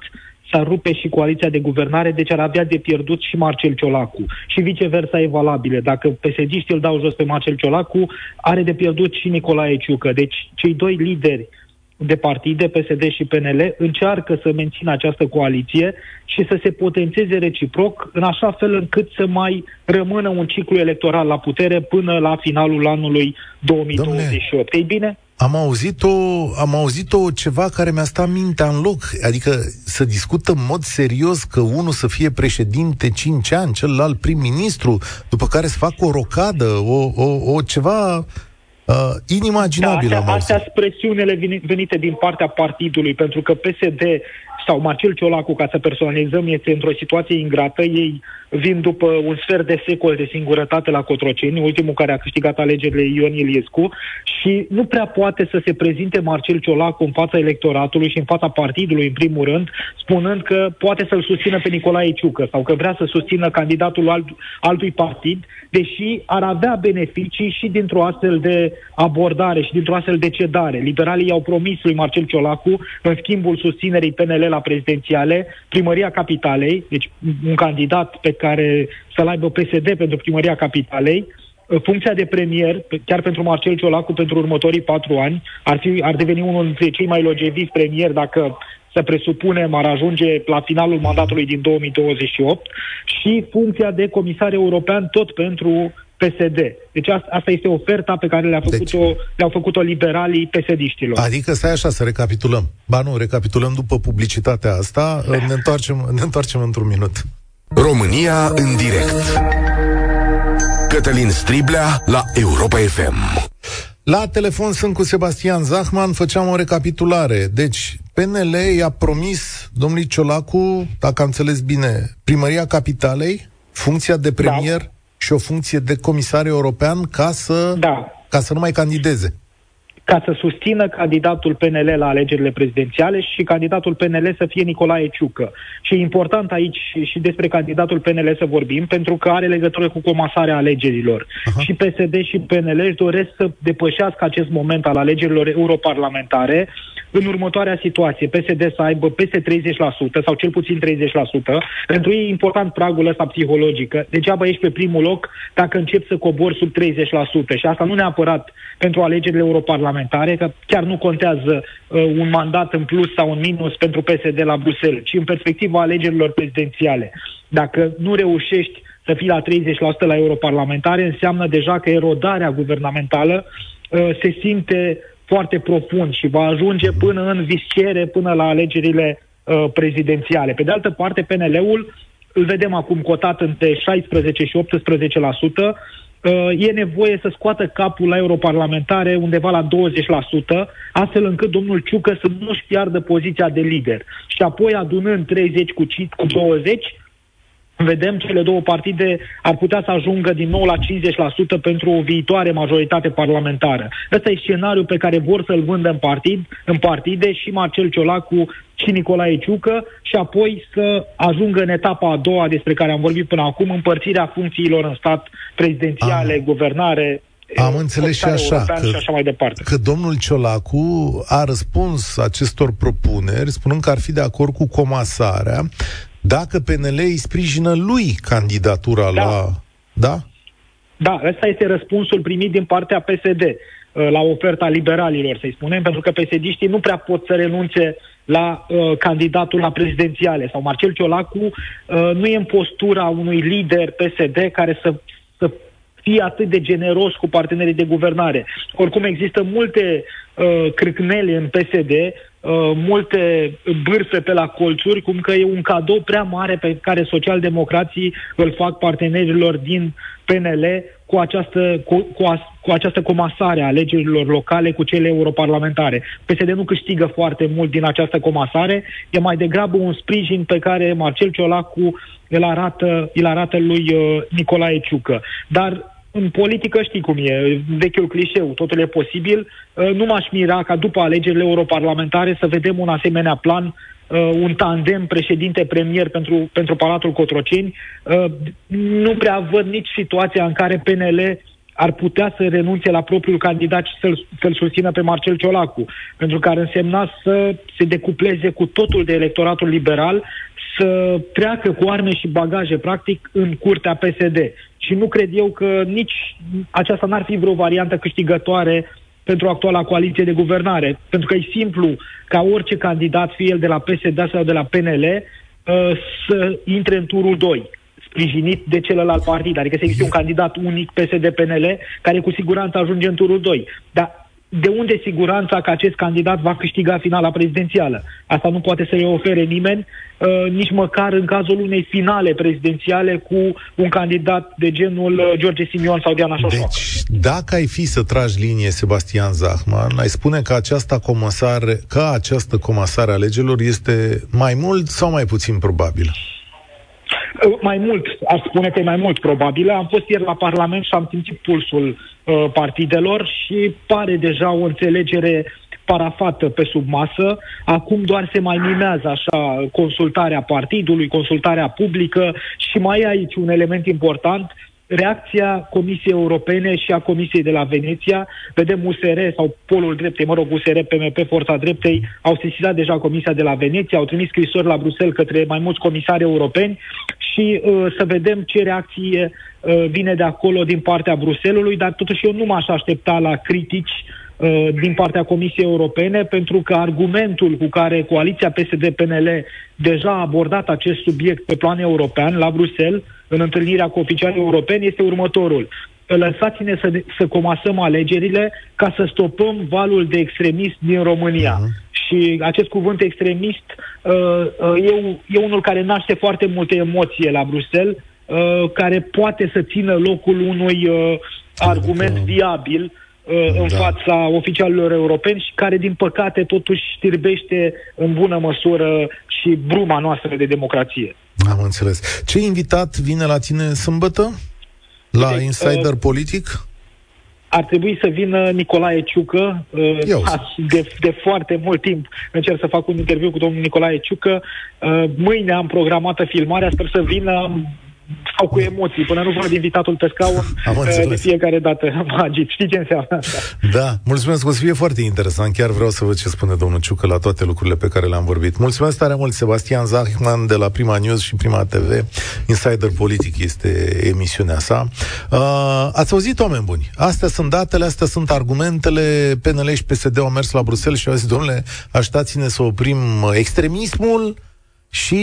s-ar rupe și coaliția de guvernare, deci ar avea de pierdut și Marcel Ciolacu. Și viceversa e valabilă. Dacă PSD-știi îl dau jos pe Marcel Ciolacu, are de pierdut și Nicolae Ciucă. Deci cei doi lideri de partide, PSD și PNL, încearcă să mențină această coaliție și să se potențeze reciproc în așa fel încât să mai rămână un ciclu electoral la putere până la finalul anului 2028. Ei bine? Am auzit-o ceva care mi-a stat mintea în loc, adică să discută în mod serios că unul să fie președinte 5 ani, celălalt prim-ministru, după care să facă o rocadă, o ceva... inimaginabil. Da, astea sunt presiunile venite din partea partidului, pentru că PSD sau Marcel Ciolacu, ca să personalizăm, este într-o situație ingrată. Ei vin după un sfert de secol de singurătate la Cotroceni, ultimul care a câștigat alegerile Ion Iliescu, și nu prea poate să se prezinte Marcel Ciolacu în fața electoratului și în fața partidului, în primul rând, spunând că poate să-l susțină pe Nicolae Ciucă sau că vrea să susțină candidatul altui partid, deși ar avea beneficii și dintr-o astfel de abordare și dintr-o astfel de cedare. Liberalii i-au promis lui Marcel Ciolacu, în schimbul susținerii PNL la prezidențiale, primăria Capitalei, deci un candidat pe care să-l aibă PSD pentru primăria Capitalei, funcția de premier, chiar pentru Marcel Ciolacu, pentru următorii 4 ani, ar deveni unul dintre cei mai longeviți premieri, dacă să presupunem ar ajunge la finalul mandatului din 2028, și funcția de comisar european tot pentru PSD. Deci asta este oferta pe care le-au făcut-o liberalii PSD-știlor. Adică stai așa, să recapitulăm. Ba nu, recapitulăm după publicitatea asta. Ne întoarcem într-un minut. România în direct. Cătălin Striblea la Europa FM. La telefon sunt cu Sebastian Zahman, făceam o recapitulare. Deci, PNL i-a promis domnului Ciolacu, dacă am înțeles bine, primăria Capitalei, funcția de premier, da, și o funcție de comisar european ca să nu mai candideze. Ca să susțină candidatul PNL la alegerile prezidențiale și candidatul PNL să fie Nicolae Ciucă. Și e important aici și despre candidatul PNL să vorbim, pentru că are legătură cu comasarea alegerilor. Aha. Și PSD și PNL își doresc să depășească acest moment al alegerilor europarlamentare în următoarea situație. PSD să aibă peste 30% sau cel puțin 30%. Pentru ei e important pragul ăsta psihologic. Degeaba ești pe primul loc dacă începi să cobori sub 30%. Și asta nu neapărat pentru alegerile europarlamentare, că chiar nu contează un mandat în plus sau în minus pentru PSD la Bruxelles, ci în perspectiva alegerilor prezidențiale. Dacă nu reușești să fii la 30% la europarlamentare, înseamnă deja că erodarea guvernamentală se simte foarte profund și va ajunge până în viscere, până la alegerile prezidențiale. Pe de altă parte, PNL-ul îl vedem acum cotat între 16 și 18%, e nevoie să scoată capul la europarlamentare undeva la 20%, astfel încât domnul Ciucă să nu-și piardă poziția de lider. Și apoi, adunând 30 cu 20, vedem cele două partide ar putea să ajungă din nou la 50% pentru o viitoare majoritate parlamentară. Ăsta e scenariul pe care vor să-l vândă în partide și Marcel Ciolacu și Nicolae Ciucă, și apoi să ajungă în etapa a doua despre care am vorbit până acum, împărțirea funcțiilor în stat, prezidențiale, guvernare. Am înțeles și așa, că domnul Ciolacu a răspuns acestor propuneri spunând că ar fi de acord cu comasarea dacă PNL îi sprijină lui candidatura la... Da? Da, ăsta este răspunsul primit din partea PSD la oferta liberalilor, să-i spunem, pentru că PSD-știi nu prea pot să renunțe la candidatul la prezidențiale. Sau Marcel Ciolacu nu e în postura unui lider PSD care să fie atât de generos cu partenerii de guvernare. Oricum există multe crâcnele în PSD, multe bârfe pe la colțuri, cum că e un cadou prea mare pe care socialdemocrații îl fac partenerilor din PNL cu această comasare a alegerilor locale cu cele europarlamentare. PSD nu câștigă foarte mult din această comasare, e mai degrabă un sprijin pe care Marcel Ciolacu îl arată lui Nicolae Ciucă. Dar în politică știi cum e, vechiul clișeu, totul e posibil. Nu m-aș mira ca după alegerile europarlamentare să vedem un asemenea plan, un tandem președinte-premier pentru Palatul Cotroceni. Nu prea văd nici situația în care PNL ar putea să renunțe la propriul candidat și să-l susțină pe Marcel Ciolacu, pentru că ar însemna să se decupleze cu totul de electoratul liberal, să treacă cu arme și bagaje, practic, în curtea PSD. Și nu cred eu că nici aceasta n-ar fi vreo variantă câștigătoare pentru actuala coaliție de guvernare, pentru că e simplu ca orice candidat, fie el de la PSD sau de la PNL, să intre în turul 2. Sprijinit de celălalt partid, adică să existe un candidat unic PSD-PNL care cu siguranță ajunge în turul 2. Dar de unde siguranța că acest candidat va câștiga finala prezidențială? Asta nu poate să-i ofere nimeni, nici măcar în cazul unei finale prezidențiale cu un candidat de genul George Simion sau Diana Șoșoacă. Deci, dacă ai fi să tragi linie, Sebastian Zahman, ai spune că această comasare a alegerilor este mai mult sau mai puțin probabilă? Mai mult, aș spune că e mai mult probabilă. Am fost ieri la Parlament și am simțit pulsul partidelor și pare deja o înțelegere parafată pe sub masă. Acum doar se mai mimează așa consultarea partidului, consultarea publică, și mai e aici un element important. reacția Comisiei Europene și a Comisiei de la Veneția. Vedem USR sau Polul Dreptei, mă rog, USR, PMP, Forța Dreptei, au sesizat deja Comisia de la Veneția, au trimis scrisori la Bruxelles către mai mulți comisari europeni și să vedem ce reacție vine de acolo din partea Bruxellesului, dar totuși eu nu m-aș aștepta la critici din partea Comisiei Europene, pentru că argumentul cu care coaliția PSD-PNL deja a abordat acest subiect pe plan european, la Bruxelles, în întâlnirea cu oficialii europeni, este următorul. Lăsați-ne să comasăm alegerile ca să stopăm valul de extremist din România. Și acest cuvânt extremist e unul care naște foarte multe emoție la Bruxelles, care poate să țină locul unui argument viabil în fața oficialilor europeni și care, din păcate, totuși știrbește în bună măsură și bruma noastră de democrație. Am înțeles. Ce invitat vine la tine sâmbătă? La Insider Politic? Ar trebui să vină Nicolae Ciucă. De foarte mult timp încerc să fac un interviu cu domnul Nicolae Ciucă. Mâine am programată filmarea, sper să vină. Sau cu emoții, până nu văd invitatul pe scaun, de fiecare dată mă agit. Știi ce înseamnă asta? Da, mulțumesc, o să fie foarte interesant. Chiar vreau să văd ce spune domnul Ciucă la toate lucrurile pe care le-am vorbit. Mulțumesc tare mult, Sebastian Zahman de la Prima News și Prima TV. Insider Politic este emisiunea sa. Ați auzit, oameni buni, astea sunt datele, astea sunt argumentele. PNL și PSD au mers la Bruxelles și au zis: domnule, aștați-ne să oprim extremismul și...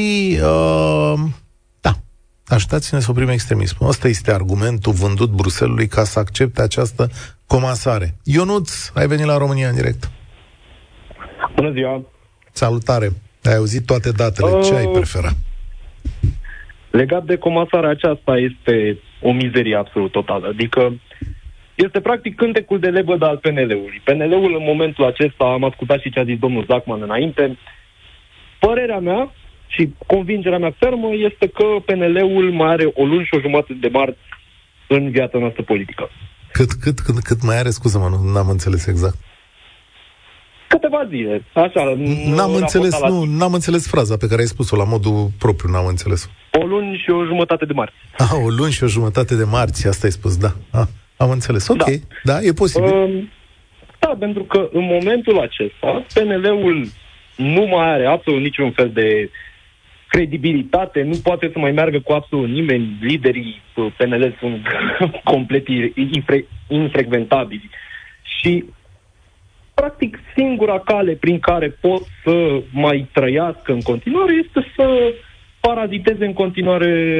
Așteptați-ne să oprim extremismul. Ăsta este argumentul vândut Bruxellesului ca să accepte această comasare. Ionuț, ai venit la România în direct. Bună ziua! Salutare! Ai auzit toate datele. Ce ai prefera? Legat de comasarea aceasta, este o mizerie absolut totală. Adică este practic cântecul de lebădă al PNL-ului. PNL-ul în momentul acesta, am ascultat și ce a zis domnul Zahman înainte, părerea mea și convingerea mea fermă este că PNL-ul mai are o lună și o jumătate de marți în viața noastră politică. Cât mai are, scuză-mă, nu am înțeles exact. Câteva zile, așa. N-am înțeles fraza pe care ai spus-o, la modul propriu, n-am înțeles. O lună și o jumătate de marți. O lună și o jumătate de marți, asta ai spus, da. Am înțeles, ok, da, e posibil. Da, pentru că în momentul acesta PNL-ul nu mai are absolut niciun fel de credibilitate, nu poate să mai meargă cu absolut nimeni, liderii PNL sunt complet infrecventabili. Și, practic, singura cale prin care pot să mai trăiască în continuare este să paraziteze în continuare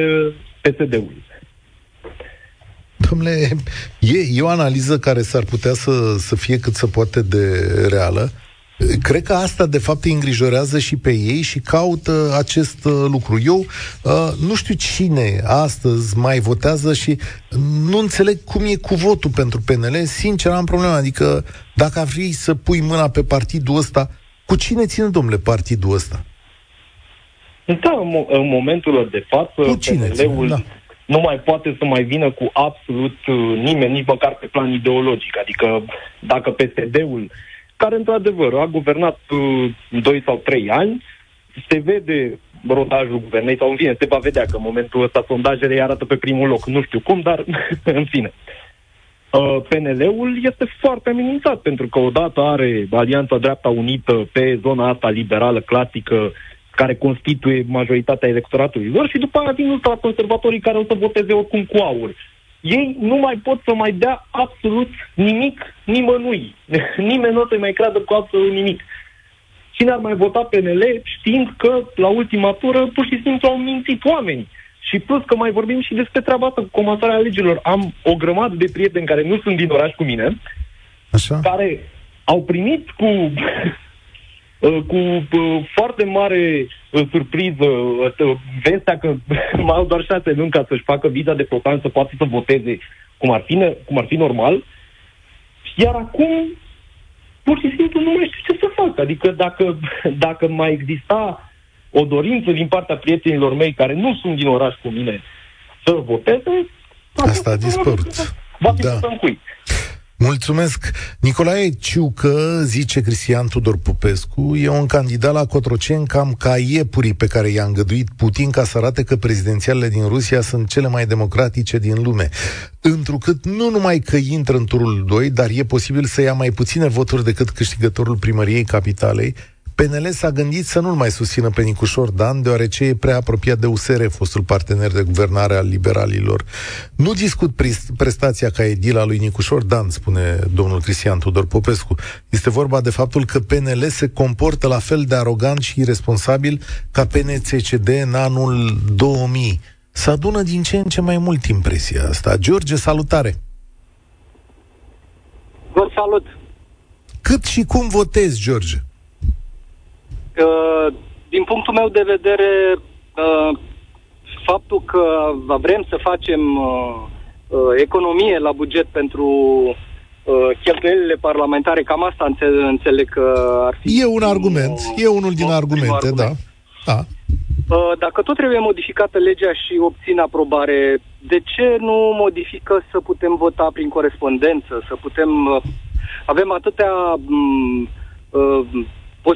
PSD-ul. Dom'le, e o analiză care s-ar putea să fie cât se poate de reală. Cred că asta, de fapt, îi îngrijorează și pe ei și caută acest lucru. Eu nu știu cine astăzi mai votează și nu înțeleg cum e cu votul pentru PNL. Sincer, am probleme. Adică, dacă vrei să pui mâna pe partidul ăsta, cu cine ține, domnule, partidul ăsta? Da, în momentul de față, PNL-ul nu mai poate să mai vină cu absolut nimeni, nici măcar pe plan ideologic. Adică, dacă PSD-ul, care într-adevăr a guvernat 2 sau 3 ani, se vede rodajul guvernei, sau în fine, se va vedea că în momentul ăsta sondajele îi arată pe primul loc. Nu știu cum, dar în fine. PNL-ul este foarte amenințat, pentru că odată are Alianța Dreapta Unită pe zona asta liberală, clasică, care constituie majoritatea electoratului lor, și după aia vin ultraconservatorii care o să voteze oricum cu AUR. Ei nu mai pot să mai dea absolut nimic nimănui. Nimeni nu o să-i mai creadă cu absolut nimic. Cine ar mai vota PNL știind că la ultima tură pur și simplu au mințit oamenii? Și plus că mai vorbim și despre treaba asta cu comasarea alegerilor. Am o grămadă de prieteni care nu sunt din oraș cu mine, așa, care au primit cu foarte mare surpriză vestea că mai au doar 6 luni ca să-și facă viza de propan, să poată să voteze cum ar fi normal. Iar acum pur și simplu nu mai știu ce să fac. Adică dacă mai exista o dorință din partea prietenilor mei care nu sunt din oraș cu mine să voteze, asta a dispărut. Va fi să-mi cui. Mulțumesc! Nicolae Ciucă, zice Cristian Tudor Popescu, e un candidat la Cotroceni cam ca iepurii pe care i-a îngăduit Putin ca să arate că prezidențialele din Rusia sunt cele mai democratice din lume. Întrucât nu numai că intră în turul 2, dar e posibil să ia mai puține voturi decât câștigătorul primăriei capitalei, PNL s-a gândit să nu-l mai susțină pe Nicușor Dan, deoarece e prea apropiat de USR, fostul partener de guvernare al liberalilor. Nu discut prestația ca edil a lui Nicușor Dan, spune domnul Cristian Tudor Popescu. Este vorba de faptul că PNL se comportă la fel de arogant și iresponsabil ca PNCCD în anul 2000. Se adună din ce în ce mai mult impresia asta. George, salutare! Vă salut! Cât și cum votezi, George? Din punctul meu de vedere, faptul că vrem să facem economie la buget pentru cheltuielile parlamentare, cam asta înțeleg că ar fi... E un argument, e unul din argumente, da. Dacă tot trebuie modificată legea și obțin aprobare, de ce nu modifică să putem vota prin corespondență, să putem... Avem atâtea...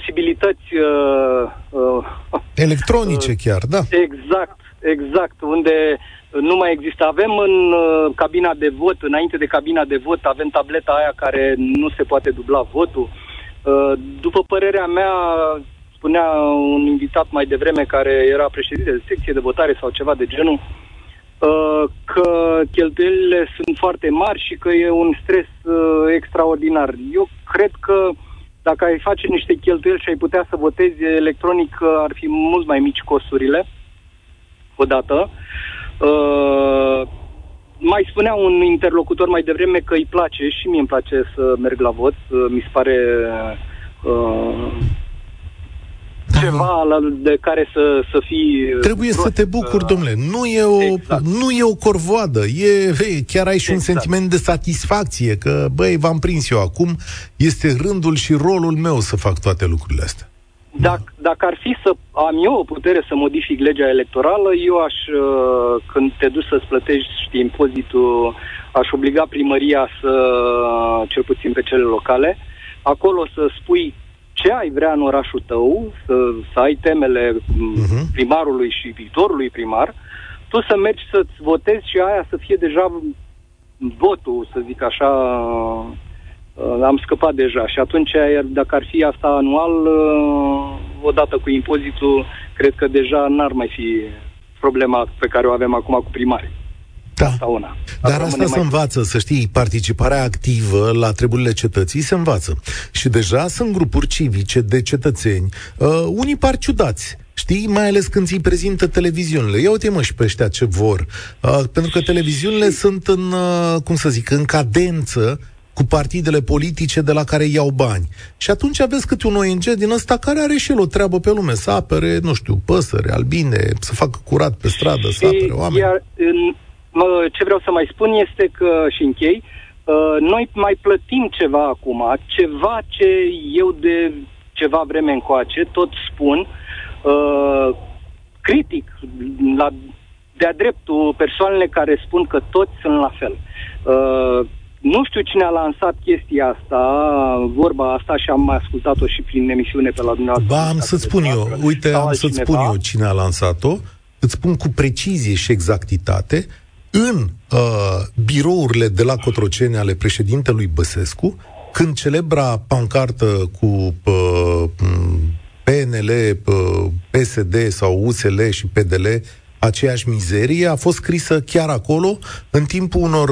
posibilități electronice chiar, da. Exact, unde nu mai există. Avem în cabina de vot, înainte de cabina de vot, avem tableta aia care nu se poate dubla votul. După părerea mea, spunea un invitat mai devreme care era președinte de secție de votare sau ceva de genul, că cheltuielile sunt foarte mari și că e un stres extraordinar. Eu cred că dacă ai face niște cheltuieli și ai putea să votezi electronic, ar fi mult mai mici costurile, odată. Mai spunea un interlocutor mai devreme că îi place, și mie îmi place să merg la vot, mi se pare ceva de care să fii... Trebuie să te bucuri, domnule. Nu e o corvoadă. Chiar ai și un sentiment de satisfacție că, băi, v-am prins eu acum, este rândul și rolul meu să fac toate lucrurile astea. Dacă ar fi să am eu o putere să modific legea electorală, eu aș, când te duci să-ți plătești impozitul, aș obliga primăria să, cel puțin pe cele locale, acolo să spui ce ai vrea în orașul tău, să ai temele primarului și viitorului primar, tu să mergi să-ți votezi și aia să fie deja votul, să zic așa, am scăpat deja. Și atunci, dacă ar fi asta anual, odată cu impozitul, cred că deja n-ar mai fi problema pe care o avem acum cu primarii. Da. Dar asta se învață, să știi, participarea activă la treburile cetății se învață. Și deja sunt grupuri civice de cetățeni, unii par ciudați, știi, mai ales când ți-i prezintă televiziunile. Ia uite, mă, și pe ăștia ce vor. Pentru că televiziunile sunt în, în cadență cu partidele politice de la care iau bani. Și atunci aveți câte un ONG din ăsta care are și el o treabă pe lume, să apere, nu știu, păsări, albine, să facă curat pe stradă, să apere oameni. Ce vreau să mai spun este că, și închei, noi mai plătim ceva acum, ceva ce eu de ceva vreme încoace tot spun, critic de-a dreptul persoanele care spun că toți sunt la fel. Nu știu cine a lansat chestia asta, vorba asta, și am mai ascultat-o și prin emisiune pe la dumneavoastră. Ba, am să-ți spun eu cine a lansat-o, îți spun cu precizie și exactitate. În birourile de la Cotroceni ale președintelui Băsescu, când celebra pancartă cu PNL, PSD sau USL și PDL, aceeași mizerie, a fost scrisă chiar acolo, în timpul unor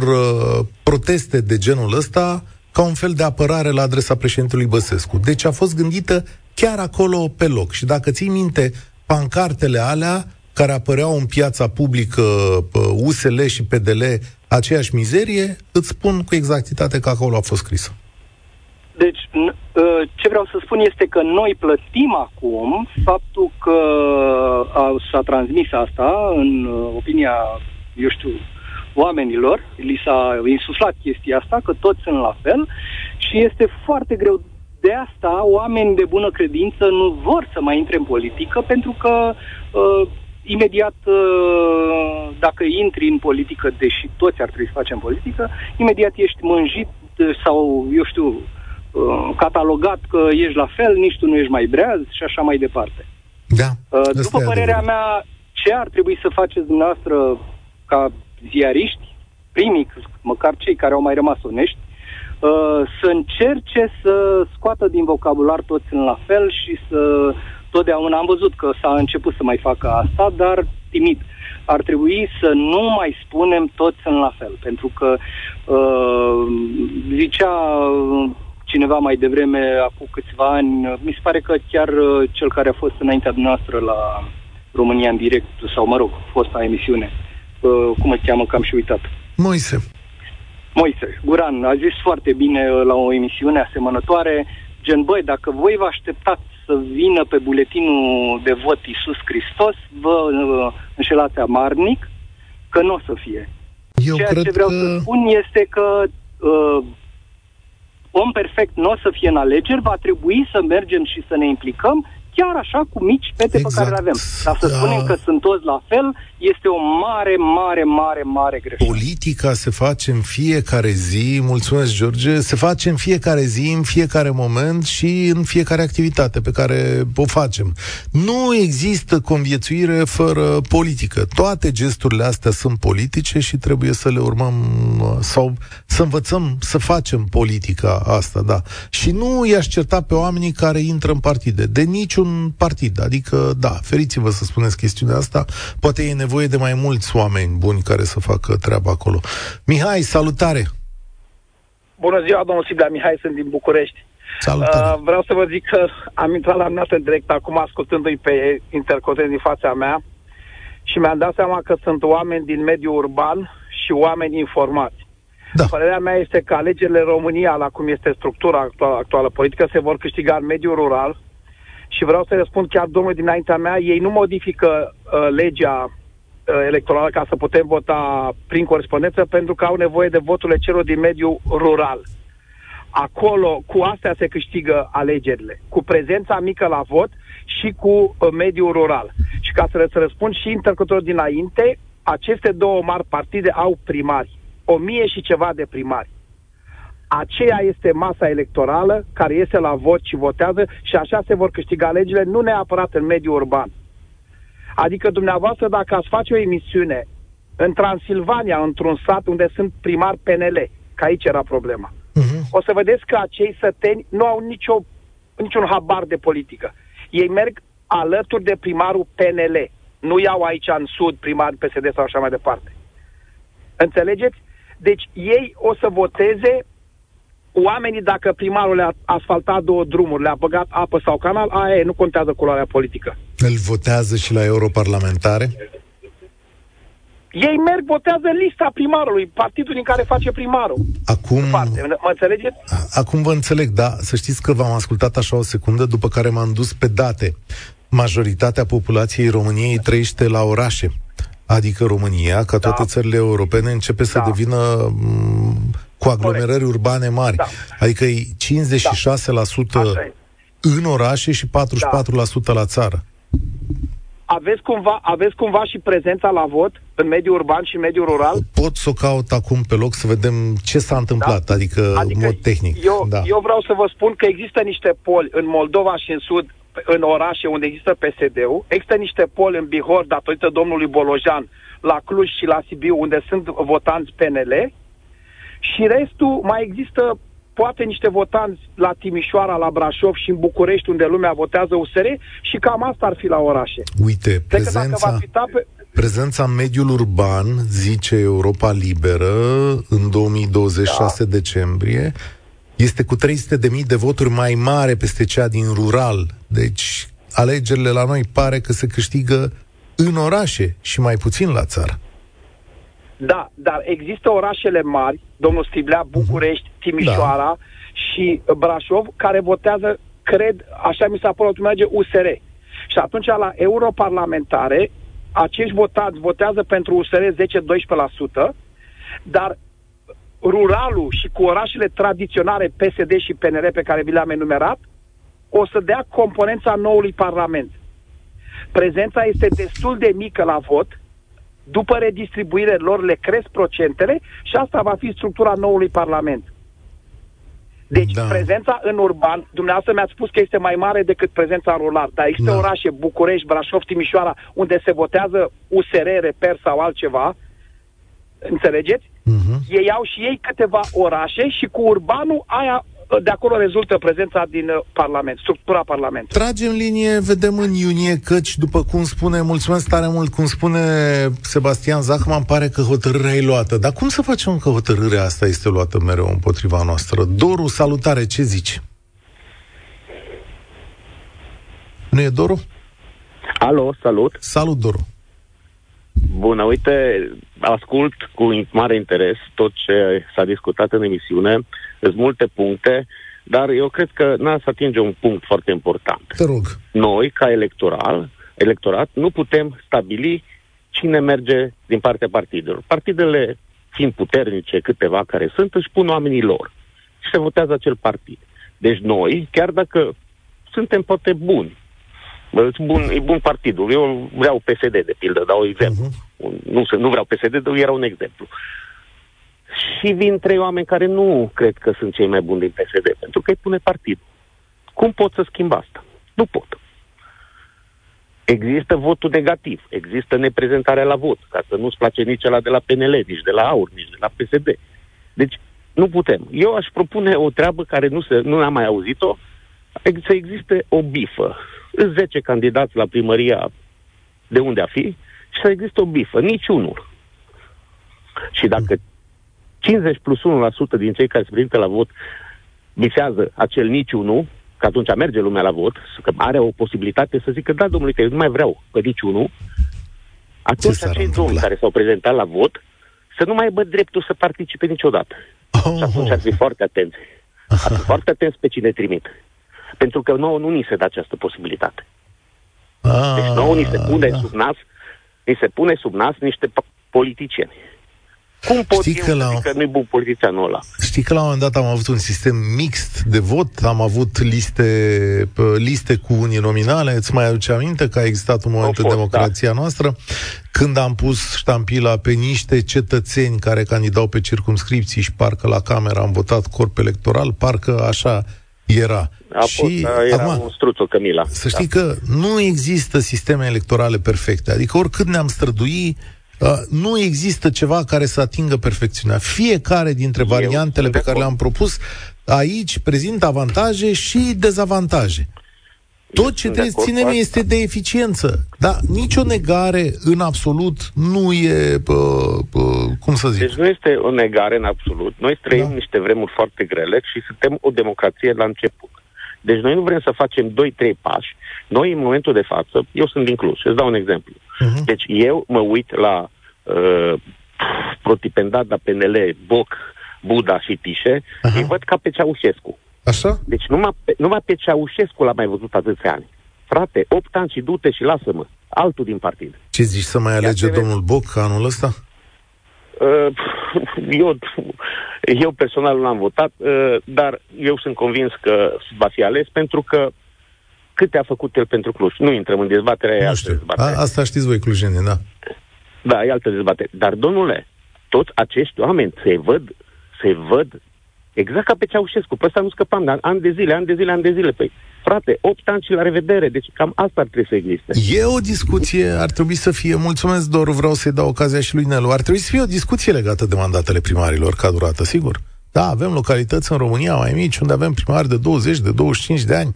proteste de genul ăsta, ca un fel de apărare la adresa președintelui Băsescu. Deci a fost gândită chiar acolo pe loc. Și dacă ții minte, pancartele alea care apăreau în piața publică, USL și PDL, aceeași mizerie, îți spun cu exactitate că acolo a fost scrisă. Deci, ce vreau să spun este că noi plătim acum faptul că s-a transmis asta în opinia, eu știu, oamenilor, li s-a insuflat chestia asta, că toți sunt la fel, și este foarte greu. De asta, oameni de bună credință nu vor să mai intre în politică, pentru că... imediat, dacă intri în politică, deși toți ar trebui să facem politică, imediat ești mânjit sau, eu știu, catalogat că ești la fel, nici tu nu ești mai breaz și așa mai departe. Da. După părerea mea, ce ar trebui să faceți dumneavoastră ca ziariști, primii, măcar cei care au mai rămas onești, să încerce să scoată din vocabular toți în la fel și să... Totdeauna am văzut că s-a început să mai facă asta, dar timid. Ar trebui să nu mai spunem toți în la fel, pentru că zicea cineva mai devreme, acum câțiva ani, mi se pare că chiar cel care a fost înaintea noastră la România în direct, sau mă rog, fosta emisiune, cum îl cheamă, că am și uitat. Moise Guran a zis foarte bine la o emisiune asemănătoare, gen, băi, dacă voi vă așteptați să vină pe buletinul de vot Iisus Hristos, vă înșelați amarnic că nu o să fie. Ceea ce vreau să spun este că om perfect nu o să fie în alegeri, va trebui să mergem și să ne implicăm chiar așa cu mici pete exact. Pe care le avem. Dar să spunem că sunt toți la fel este o mare, mare, mare, mare greșeală. Politica se face în fiecare zi, mulțumesc, George, se face în fiecare zi, în fiecare moment și în fiecare activitate pe care o facem. Nu există conviețuire fără politică. Toate gesturile astea sunt politice și trebuie să le urmăm sau să învățăm să facem politica asta, da. Și nu i-aș certa pe oamenii care intră în partide, de niciun partid, adică, da, feriți-vă să spuneți chestiunea asta, poate e nevoie de mai mulți oameni buni care să facă treaba acolo. Mihai, salutare! Bună ziua, domnul Ciucă, Mihai, sunt din București. Salutare! Vreau să vă zic că am intrat la noastră în direct acum ascultându-i pe interconteni din fața mea și mi-am dat seama că sunt oameni din mediul urban și oameni informați. Da. Părerea mea este că alegerile România, la cum este structura actuală politică, se vor câștiga în mediul rural. Și vreau să răspund chiar domnul dinaintea mea, ei nu modifică legea electorală ca să putem vota prin corespondență pentru că au nevoie de voturile celor din mediul rural. Acolo, cu astea se câștigă alegerile, cu prezența mică la vot și cu mediul rural. Și ca să răspund și interlocutorul dinainte, aceste două mari partide au primari, 1000 și ceva de primari. Aceea este masa electorală care iese la vot și votează și așa se vor câștiga alegerile, nu neapărat în mediul urban. Adică dumneavoastră dacă ați face o emisiune în Transilvania, într-un sat unde sunt primari PNL, că aici era problema, o să vedeți că acei săteni nu au niciun habar de politică. Ei merg alături de primarul PNL, nu iau aici în sud primari PSD sau așa mai departe. Înțelegeți? Deci ei o să voteze oamenii, dacă primarul le-a asfaltat două drumuri, le-a băgat apă sau canal, aia nu contează culoarea politică. Îl votează și la europarlamentare? Ei merg, votează lista primarului, partidul din care face primarul. Acum... Mă înțelegeți? Acum vă înțeleg, da. Să știți că v-am ascultat așa o secundă, după care m-am dus pe date. Majoritatea populației României trăiește la orașe. Adică România, ca toate țările europene, începe să devină... cu aglomerări urbane mari. Da. Adică e 56% în orașe și 44% la țară. Aveți cumva și prezența la vot în mediul urban și în mediul rural? Pot să o caut acum pe loc să vedem ce s-a întâmplat, adică mod tehnic. Eu vreau să vă spun că există niște poli în Moldova și în Sud, în orașe unde există PSD-ul, există niște poli în Bihor, datorită domnului Bolojan, la Cluj și la Sibiu, unde sunt votanți PNL, și restul mai există poate niște votanți la Timișoara, la Brașov și în București, unde lumea votează USR și cam asta ar fi la orașe. Uite, prezența în mediul urban, zice Europa Liberă, în 2026 decembrie, este cu 300.000 de voturi mai mare peste cea din rural. Deci alegerile la noi pare că se câștigă în orașe și mai puțin la țară. Da, dar există orașele mari, domnul Striblea, București, Timișoara și Brașov, care votează, cred, așa mi s-a părut, USR. Și atunci la europarlamentare, acești votați votează pentru USR 10-12%, dar ruralul și cu orașele tradiționale PSD și PNR pe care vi le-am enumerat, o să dea componența noului parlament. Prezența este destul de mică la vot, după redistribuire lor le cresc procentele și asta va fi structura noului parlament. Deci prezența în urban, dumneavoastră mi-ați spus că este mai mare decât prezența în rural, dar există orașe, București, Brașov, Timișoara, unde se votează USR, reper sau altceva, înțelegeți? Ei au și ei câteva orașe și cu urbanul aia, de acolo rezultă prezența din Parlament, structura Parlamentului. Tragem linie, vedem în iunie, căci, după cum spune, mulțumesc tare mult, cum spune Sebastian Zahman, pare că hotărârea e luată. Dar cum să facem că hotărârea asta este luată mereu împotriva noastră? Doru, salutare, ce zici? Nu e Doru? Alo, salut! Salut, Doru! Bună, uite, ascult cu mare interes tot ce s-a discutat în emisiune. Sunt multe puncte, dar eu cred că n-a să atinge un punct foarte important. Te rog. Noi, ca electorat, nu putem stabili cine merge din partea partidelor. Partidele, fiind puternice, câteva care sunt, își pun oamenii lor și se votează acel partid. Deci noi, chiar dacă suntem poate buni, e bun partidul, eu vreau PSD, de pildă, dau exemplu. Nu vreau PSD, dar era un exemplu. Și vin trei oameni care nu cred că sunt cei mai buni din PSD, pentru că îi pune partidul. Cum pot să schimb asta? Nu pot. Există votul negativ, există neprezentarea la vot, ca să nu-ți place nici ăla de la PNL, nici de la AUR, nici de la PSD. Deci nu putem. Eu aș propune o treabă care nu am mai auzit-o, să existe o bifă. 10 candidați la primăria de unde a fi și să există o bifă, niciunul. Și dacă 50+1% din cei care se prezintă la vot visează acel niciunul, că atunci merge lumea la vot, că are o posibilitate să zică, da, domnule, că eu nu mai vreau pe niciunul, atunci acei domni care s-au prezentat la vot să nu mai aibă dreptul să participe niciodată. Și atunci ar fi foarte atenți. Ar fi foarte atenți pe cine trimit. Pentru că nouă nu ni se dă această posibilitate. Deci nouă ni se pune sub nas, niște politicieni. Cum pot că nu-i bun politicianul ăla? Știi că la un moment dat am avut un sistem mixt de vot, am avut liste cu uninominale, îți mai aduce aminte că a existat un moment în democrația noastră, când am pus ștampila pe niște cetățeni care candidau pe circumscripții și parcă la cameră am votat corp electoral, parcă așa era. Acum, un struțu, Camila. Să știi că nu există sisteme electorale perfecte, adică oricât ne-am strădui, nu există ceva care să atingă perfecțiunea. Fiecare dintre variantele pe care le-am propus aici prezintă avantaje și dezavantaje. Tot ce trebuie să ținem este de eficiență. Dar nicio negare în absolut nu e, cum să zic. Deci nu este o negare în absolut. Noi trăim niște vremuri foarte grele și suntem o democrație la început. Deci noi nu vrem să facem 2-3 pași. Noi, în momentul de față, eu sunt din Cluj, îți dau un exemplu. Deci eu mă uit la Protipendada, PNL, Boc, Buda și Tișe, îi văd ca pe Ceaușescu. Așa? Deci numai pe Ceaușescu l-am mai văzut atâția ani. Frate, 8 ani și du-te și lasă-mă, altul din partid. Ce zici, să mai alege domnul Boc anul ăsta? Eu personal nu l-am votat, dar eu sunt convins că va fi ales, pentru că câte a făcut el pentru Cluj. Nu intrăm în dezbaterea. Nu știu. Asta știți voi, clujenii, da. Da, e altă dezbatere. Dar, domnule, toți acești oameni se văd exact ca pe Ceaușescu. Pe ăsta nu scăpam, dar ani de zile. Păi, frate, 8 ani și la revedere. Deci cam asta ar trebui să existe. E o discuție, ar trebui să fie, mulțumesc, Doru, vreau să-i dau ocazia și lui Nelu, ar trebui să fie o discuție legată de mandatele primarilor ca durată, sigur. Da, avem localități în România mai mici unde avem primari de 20, de 25 de ani.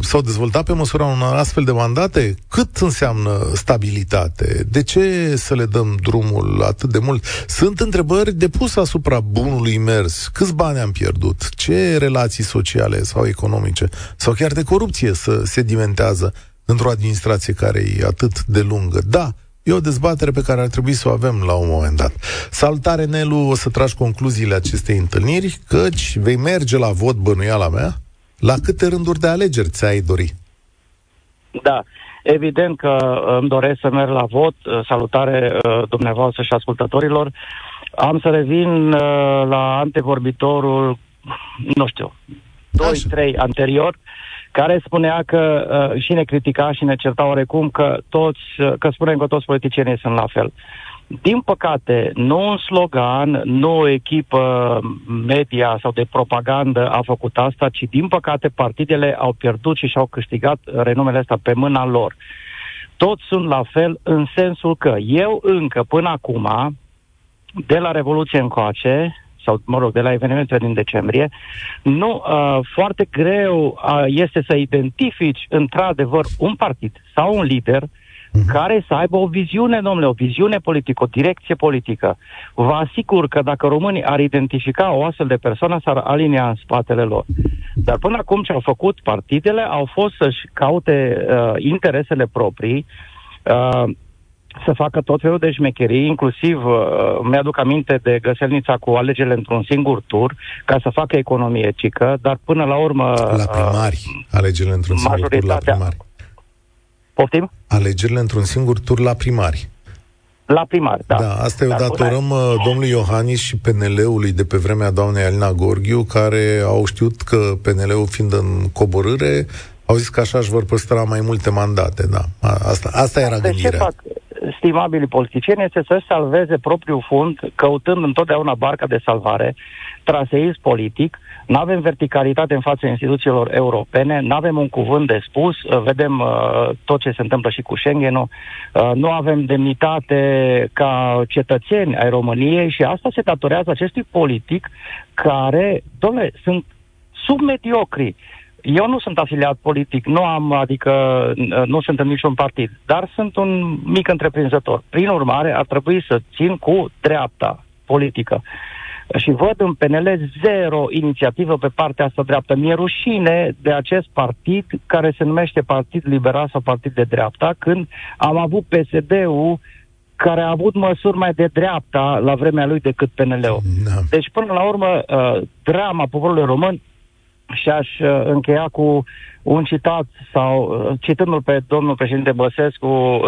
S-au dezvoltat pe măsura unor astfel de mandate? Cât înseamnă stabilitate? De ce să le dăm drumul atât de mult? Sunt întrebări depuse asupra bunului mers. Câți bani am pierdut? Ce relații sociale sau economice sau chiar de corupție să sedimentează într-o administrație care e atât de lungă? Da. E o dezbatere pe care ar trebui să o avem la un moment dat. Salutare, Nelu, o să tragi concluziile acestei întâlniri, căci vei merge la vot, bănuiala mea. La câte rânduri de alegeri ți-ai dori? Da, evident că îmi doresc să merg la vot. Salutare dumneavoastră și ascultătorilor. Am să revin la antevorbitorul, nu știu, 2-3 anterior, care spunea că și ne critica și ne certa oarecum că toți, că spunem că toți politicienii sunt la fel. Din păcate, nu un slogan, nu o echipă media sau de propagandă a făcut asta, ci din păcate partidele au pierdut și și-au câștigat renumele ăsta pe mâna lor. Toți sunt la fel în sensul că eu încă până acum, de la Revoluție încoace, sau, mă rog, de la evenimentele din decembrie, nu, foarte greu este să identifici într-adevăr un partid sau un lider care să aibă o viziune, domnule, o viziune politică, o direcție politică. Vă asigur că dacă românii ar identifica o astfel de persoană, s-ar alinia în spatele lor. Dar până acum ce au făcut partidele au fost să-și caute interesele proprii, să facă tot felul de șmecherii, inclusiv mi-aduc aminte de găselnița cu alegerile într-un singur tur, ca să facă economie cică, dar până la urmă... La primari, alegerile într-un singur tur la primari. Poftim? Alegerile într-un singur tur la primari. La primari, da. Da, asta îi datorăm domnului Iohannis și PNL-ului de pe vremea doamnei Alina Gorghiu, care au știut că PNL-ul fiind în coborâre, au zis că așa își vor păstra mai multe mandate, da. Asta era gândirea. Ce fac stimabilii politicieni este să salveze propriul fund, căutând întotdeauna barca de salvare, traseism politic. N-avem verticalitate în fața instituțiilor europene, n-avem un cuvânt de spus, vedem tot ce se întâmplă și cu Schengen-ul, nu avem demnitate ca cetățeni ai României și asta se datorează acestui politic care, domnule, sunt submediocri. Eu nu sunt afiliat politic, nu sunt în niciun partid, dar sunt un mic întreprinzător. Prin urmare, ar trebui să țin cu dreapta politică. Și văd în PNL zero inițiativă pe partea asta dreaptă. Mi-e rușine de acest partid care se numește Partid Liberal sau Partid de Dreapta, când am avut PSD-ul care a avut măsuri mai de dreapta la vremea lui decât PNL-ul. Da. Deci, până la urmă, drama poporului român, și aș încheia cu un citat, sau citându-l pe domnul președinte Băsescu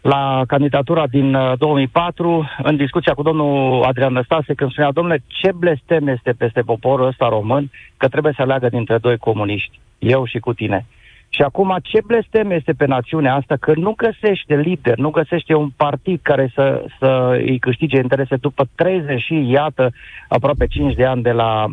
la candidatura din 2004, în discuția cu domnul Adrian Năstase, când spunea, domnule, ce blestem este peste poporul ăsta român, că trebuie să aleagă dintre doi comuniști, eu și cu tine. Și acum, ce blestem este pe națiunea asta, că nu găsește lider, nu găsește un partid care să îi câștige interese după 30 și, iată, aproape 5 de ani de la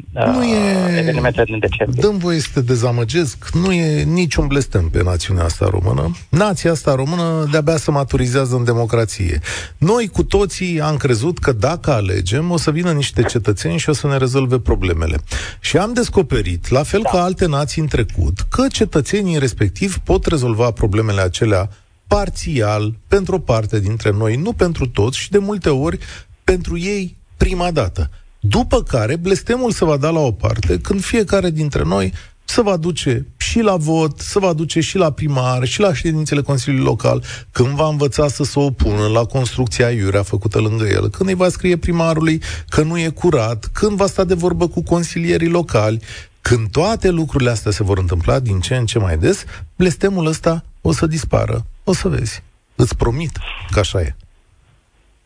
evenimentele din decembrie. Dăm voie să te dezamăgesc, nu e niciun blestem pe națiunea asta română. Nația asta română de-abia se maturizează în democrație. Noi cu toții am crezut că dacă alegem, o să vină niște cetățeni și o să ne rezolve problemele. Și am descoperit, la fel ca alte nații în trecut, că cetățenii respectiv pot rezolva problemele acelea parțial, pentru o parte dintre noi, nu pentru toți și de multe ori pentru ei prima dată. După care blestemul se va da la o parte când fiecare dintre noi se va duce și la vot, se va duce și la primar, și la ședințele Consiliului Local, când va învăța să se opună la construcția aiurea făcută lângă el, când îi va scrie primarului că nu e curat, când va sta de vorbă cu consilierii locali. Când toate lucrurile astea se vor întâmpla din ce în ce mai des, blestemul ăsta o să dispară. O să vezi. Îți promit că așa e.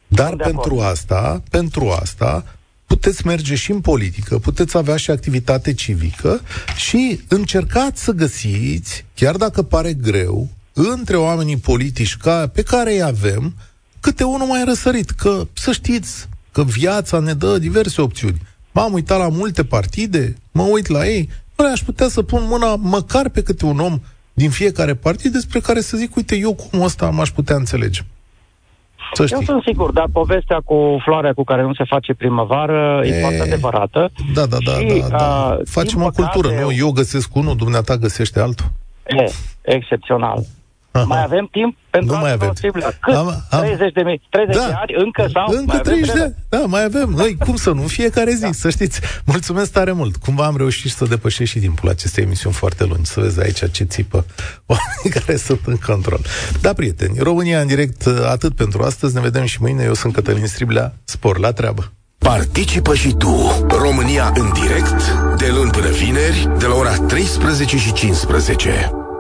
Dar pentru asta, puteți merge și în politică, puteți avea și activitate civică și încercați să găsiți, chiar dacă pare greu, între oamenii politici pe care îi avem, câte unul mai răsărit. Că să știți că viața ne dă diverse opțiuni. M-am uitat la multe partide, mă uit la ei, aș putea să pun mâna măcar pe câte un om din fiecare partid despre care să zic, uite, eu cum ăsta m-aș putea înțelege. Eu sunt sigur, dar povestea cu floarea cu care nu se face primăvară e foarte adevărată. Da. Facem o cultură, nu? Eu găsesc unul, dumneata găsește altul. Excepțional. Aha. Mai avem timp pentru asta posibilă. Cât? 30 de ani? Încă sau? Încă 30 de ani? Da, mai avem. Cum să nu? Fiecare zi, să știți. Mulțumesc tare mult. Cumva am reușit să depășesc și timpul acestei emisiuni foarte lungi. Să vezi aici ce țipă oamenii care sunt în control. Da, prieteni, România în direct atât pentru astăzi. Ne vedem și mâine. Eu sunt Cătălin Striblea. Spor la treabă. Participă și tu, România în direct, de luni până vineri, de la ora 13:15.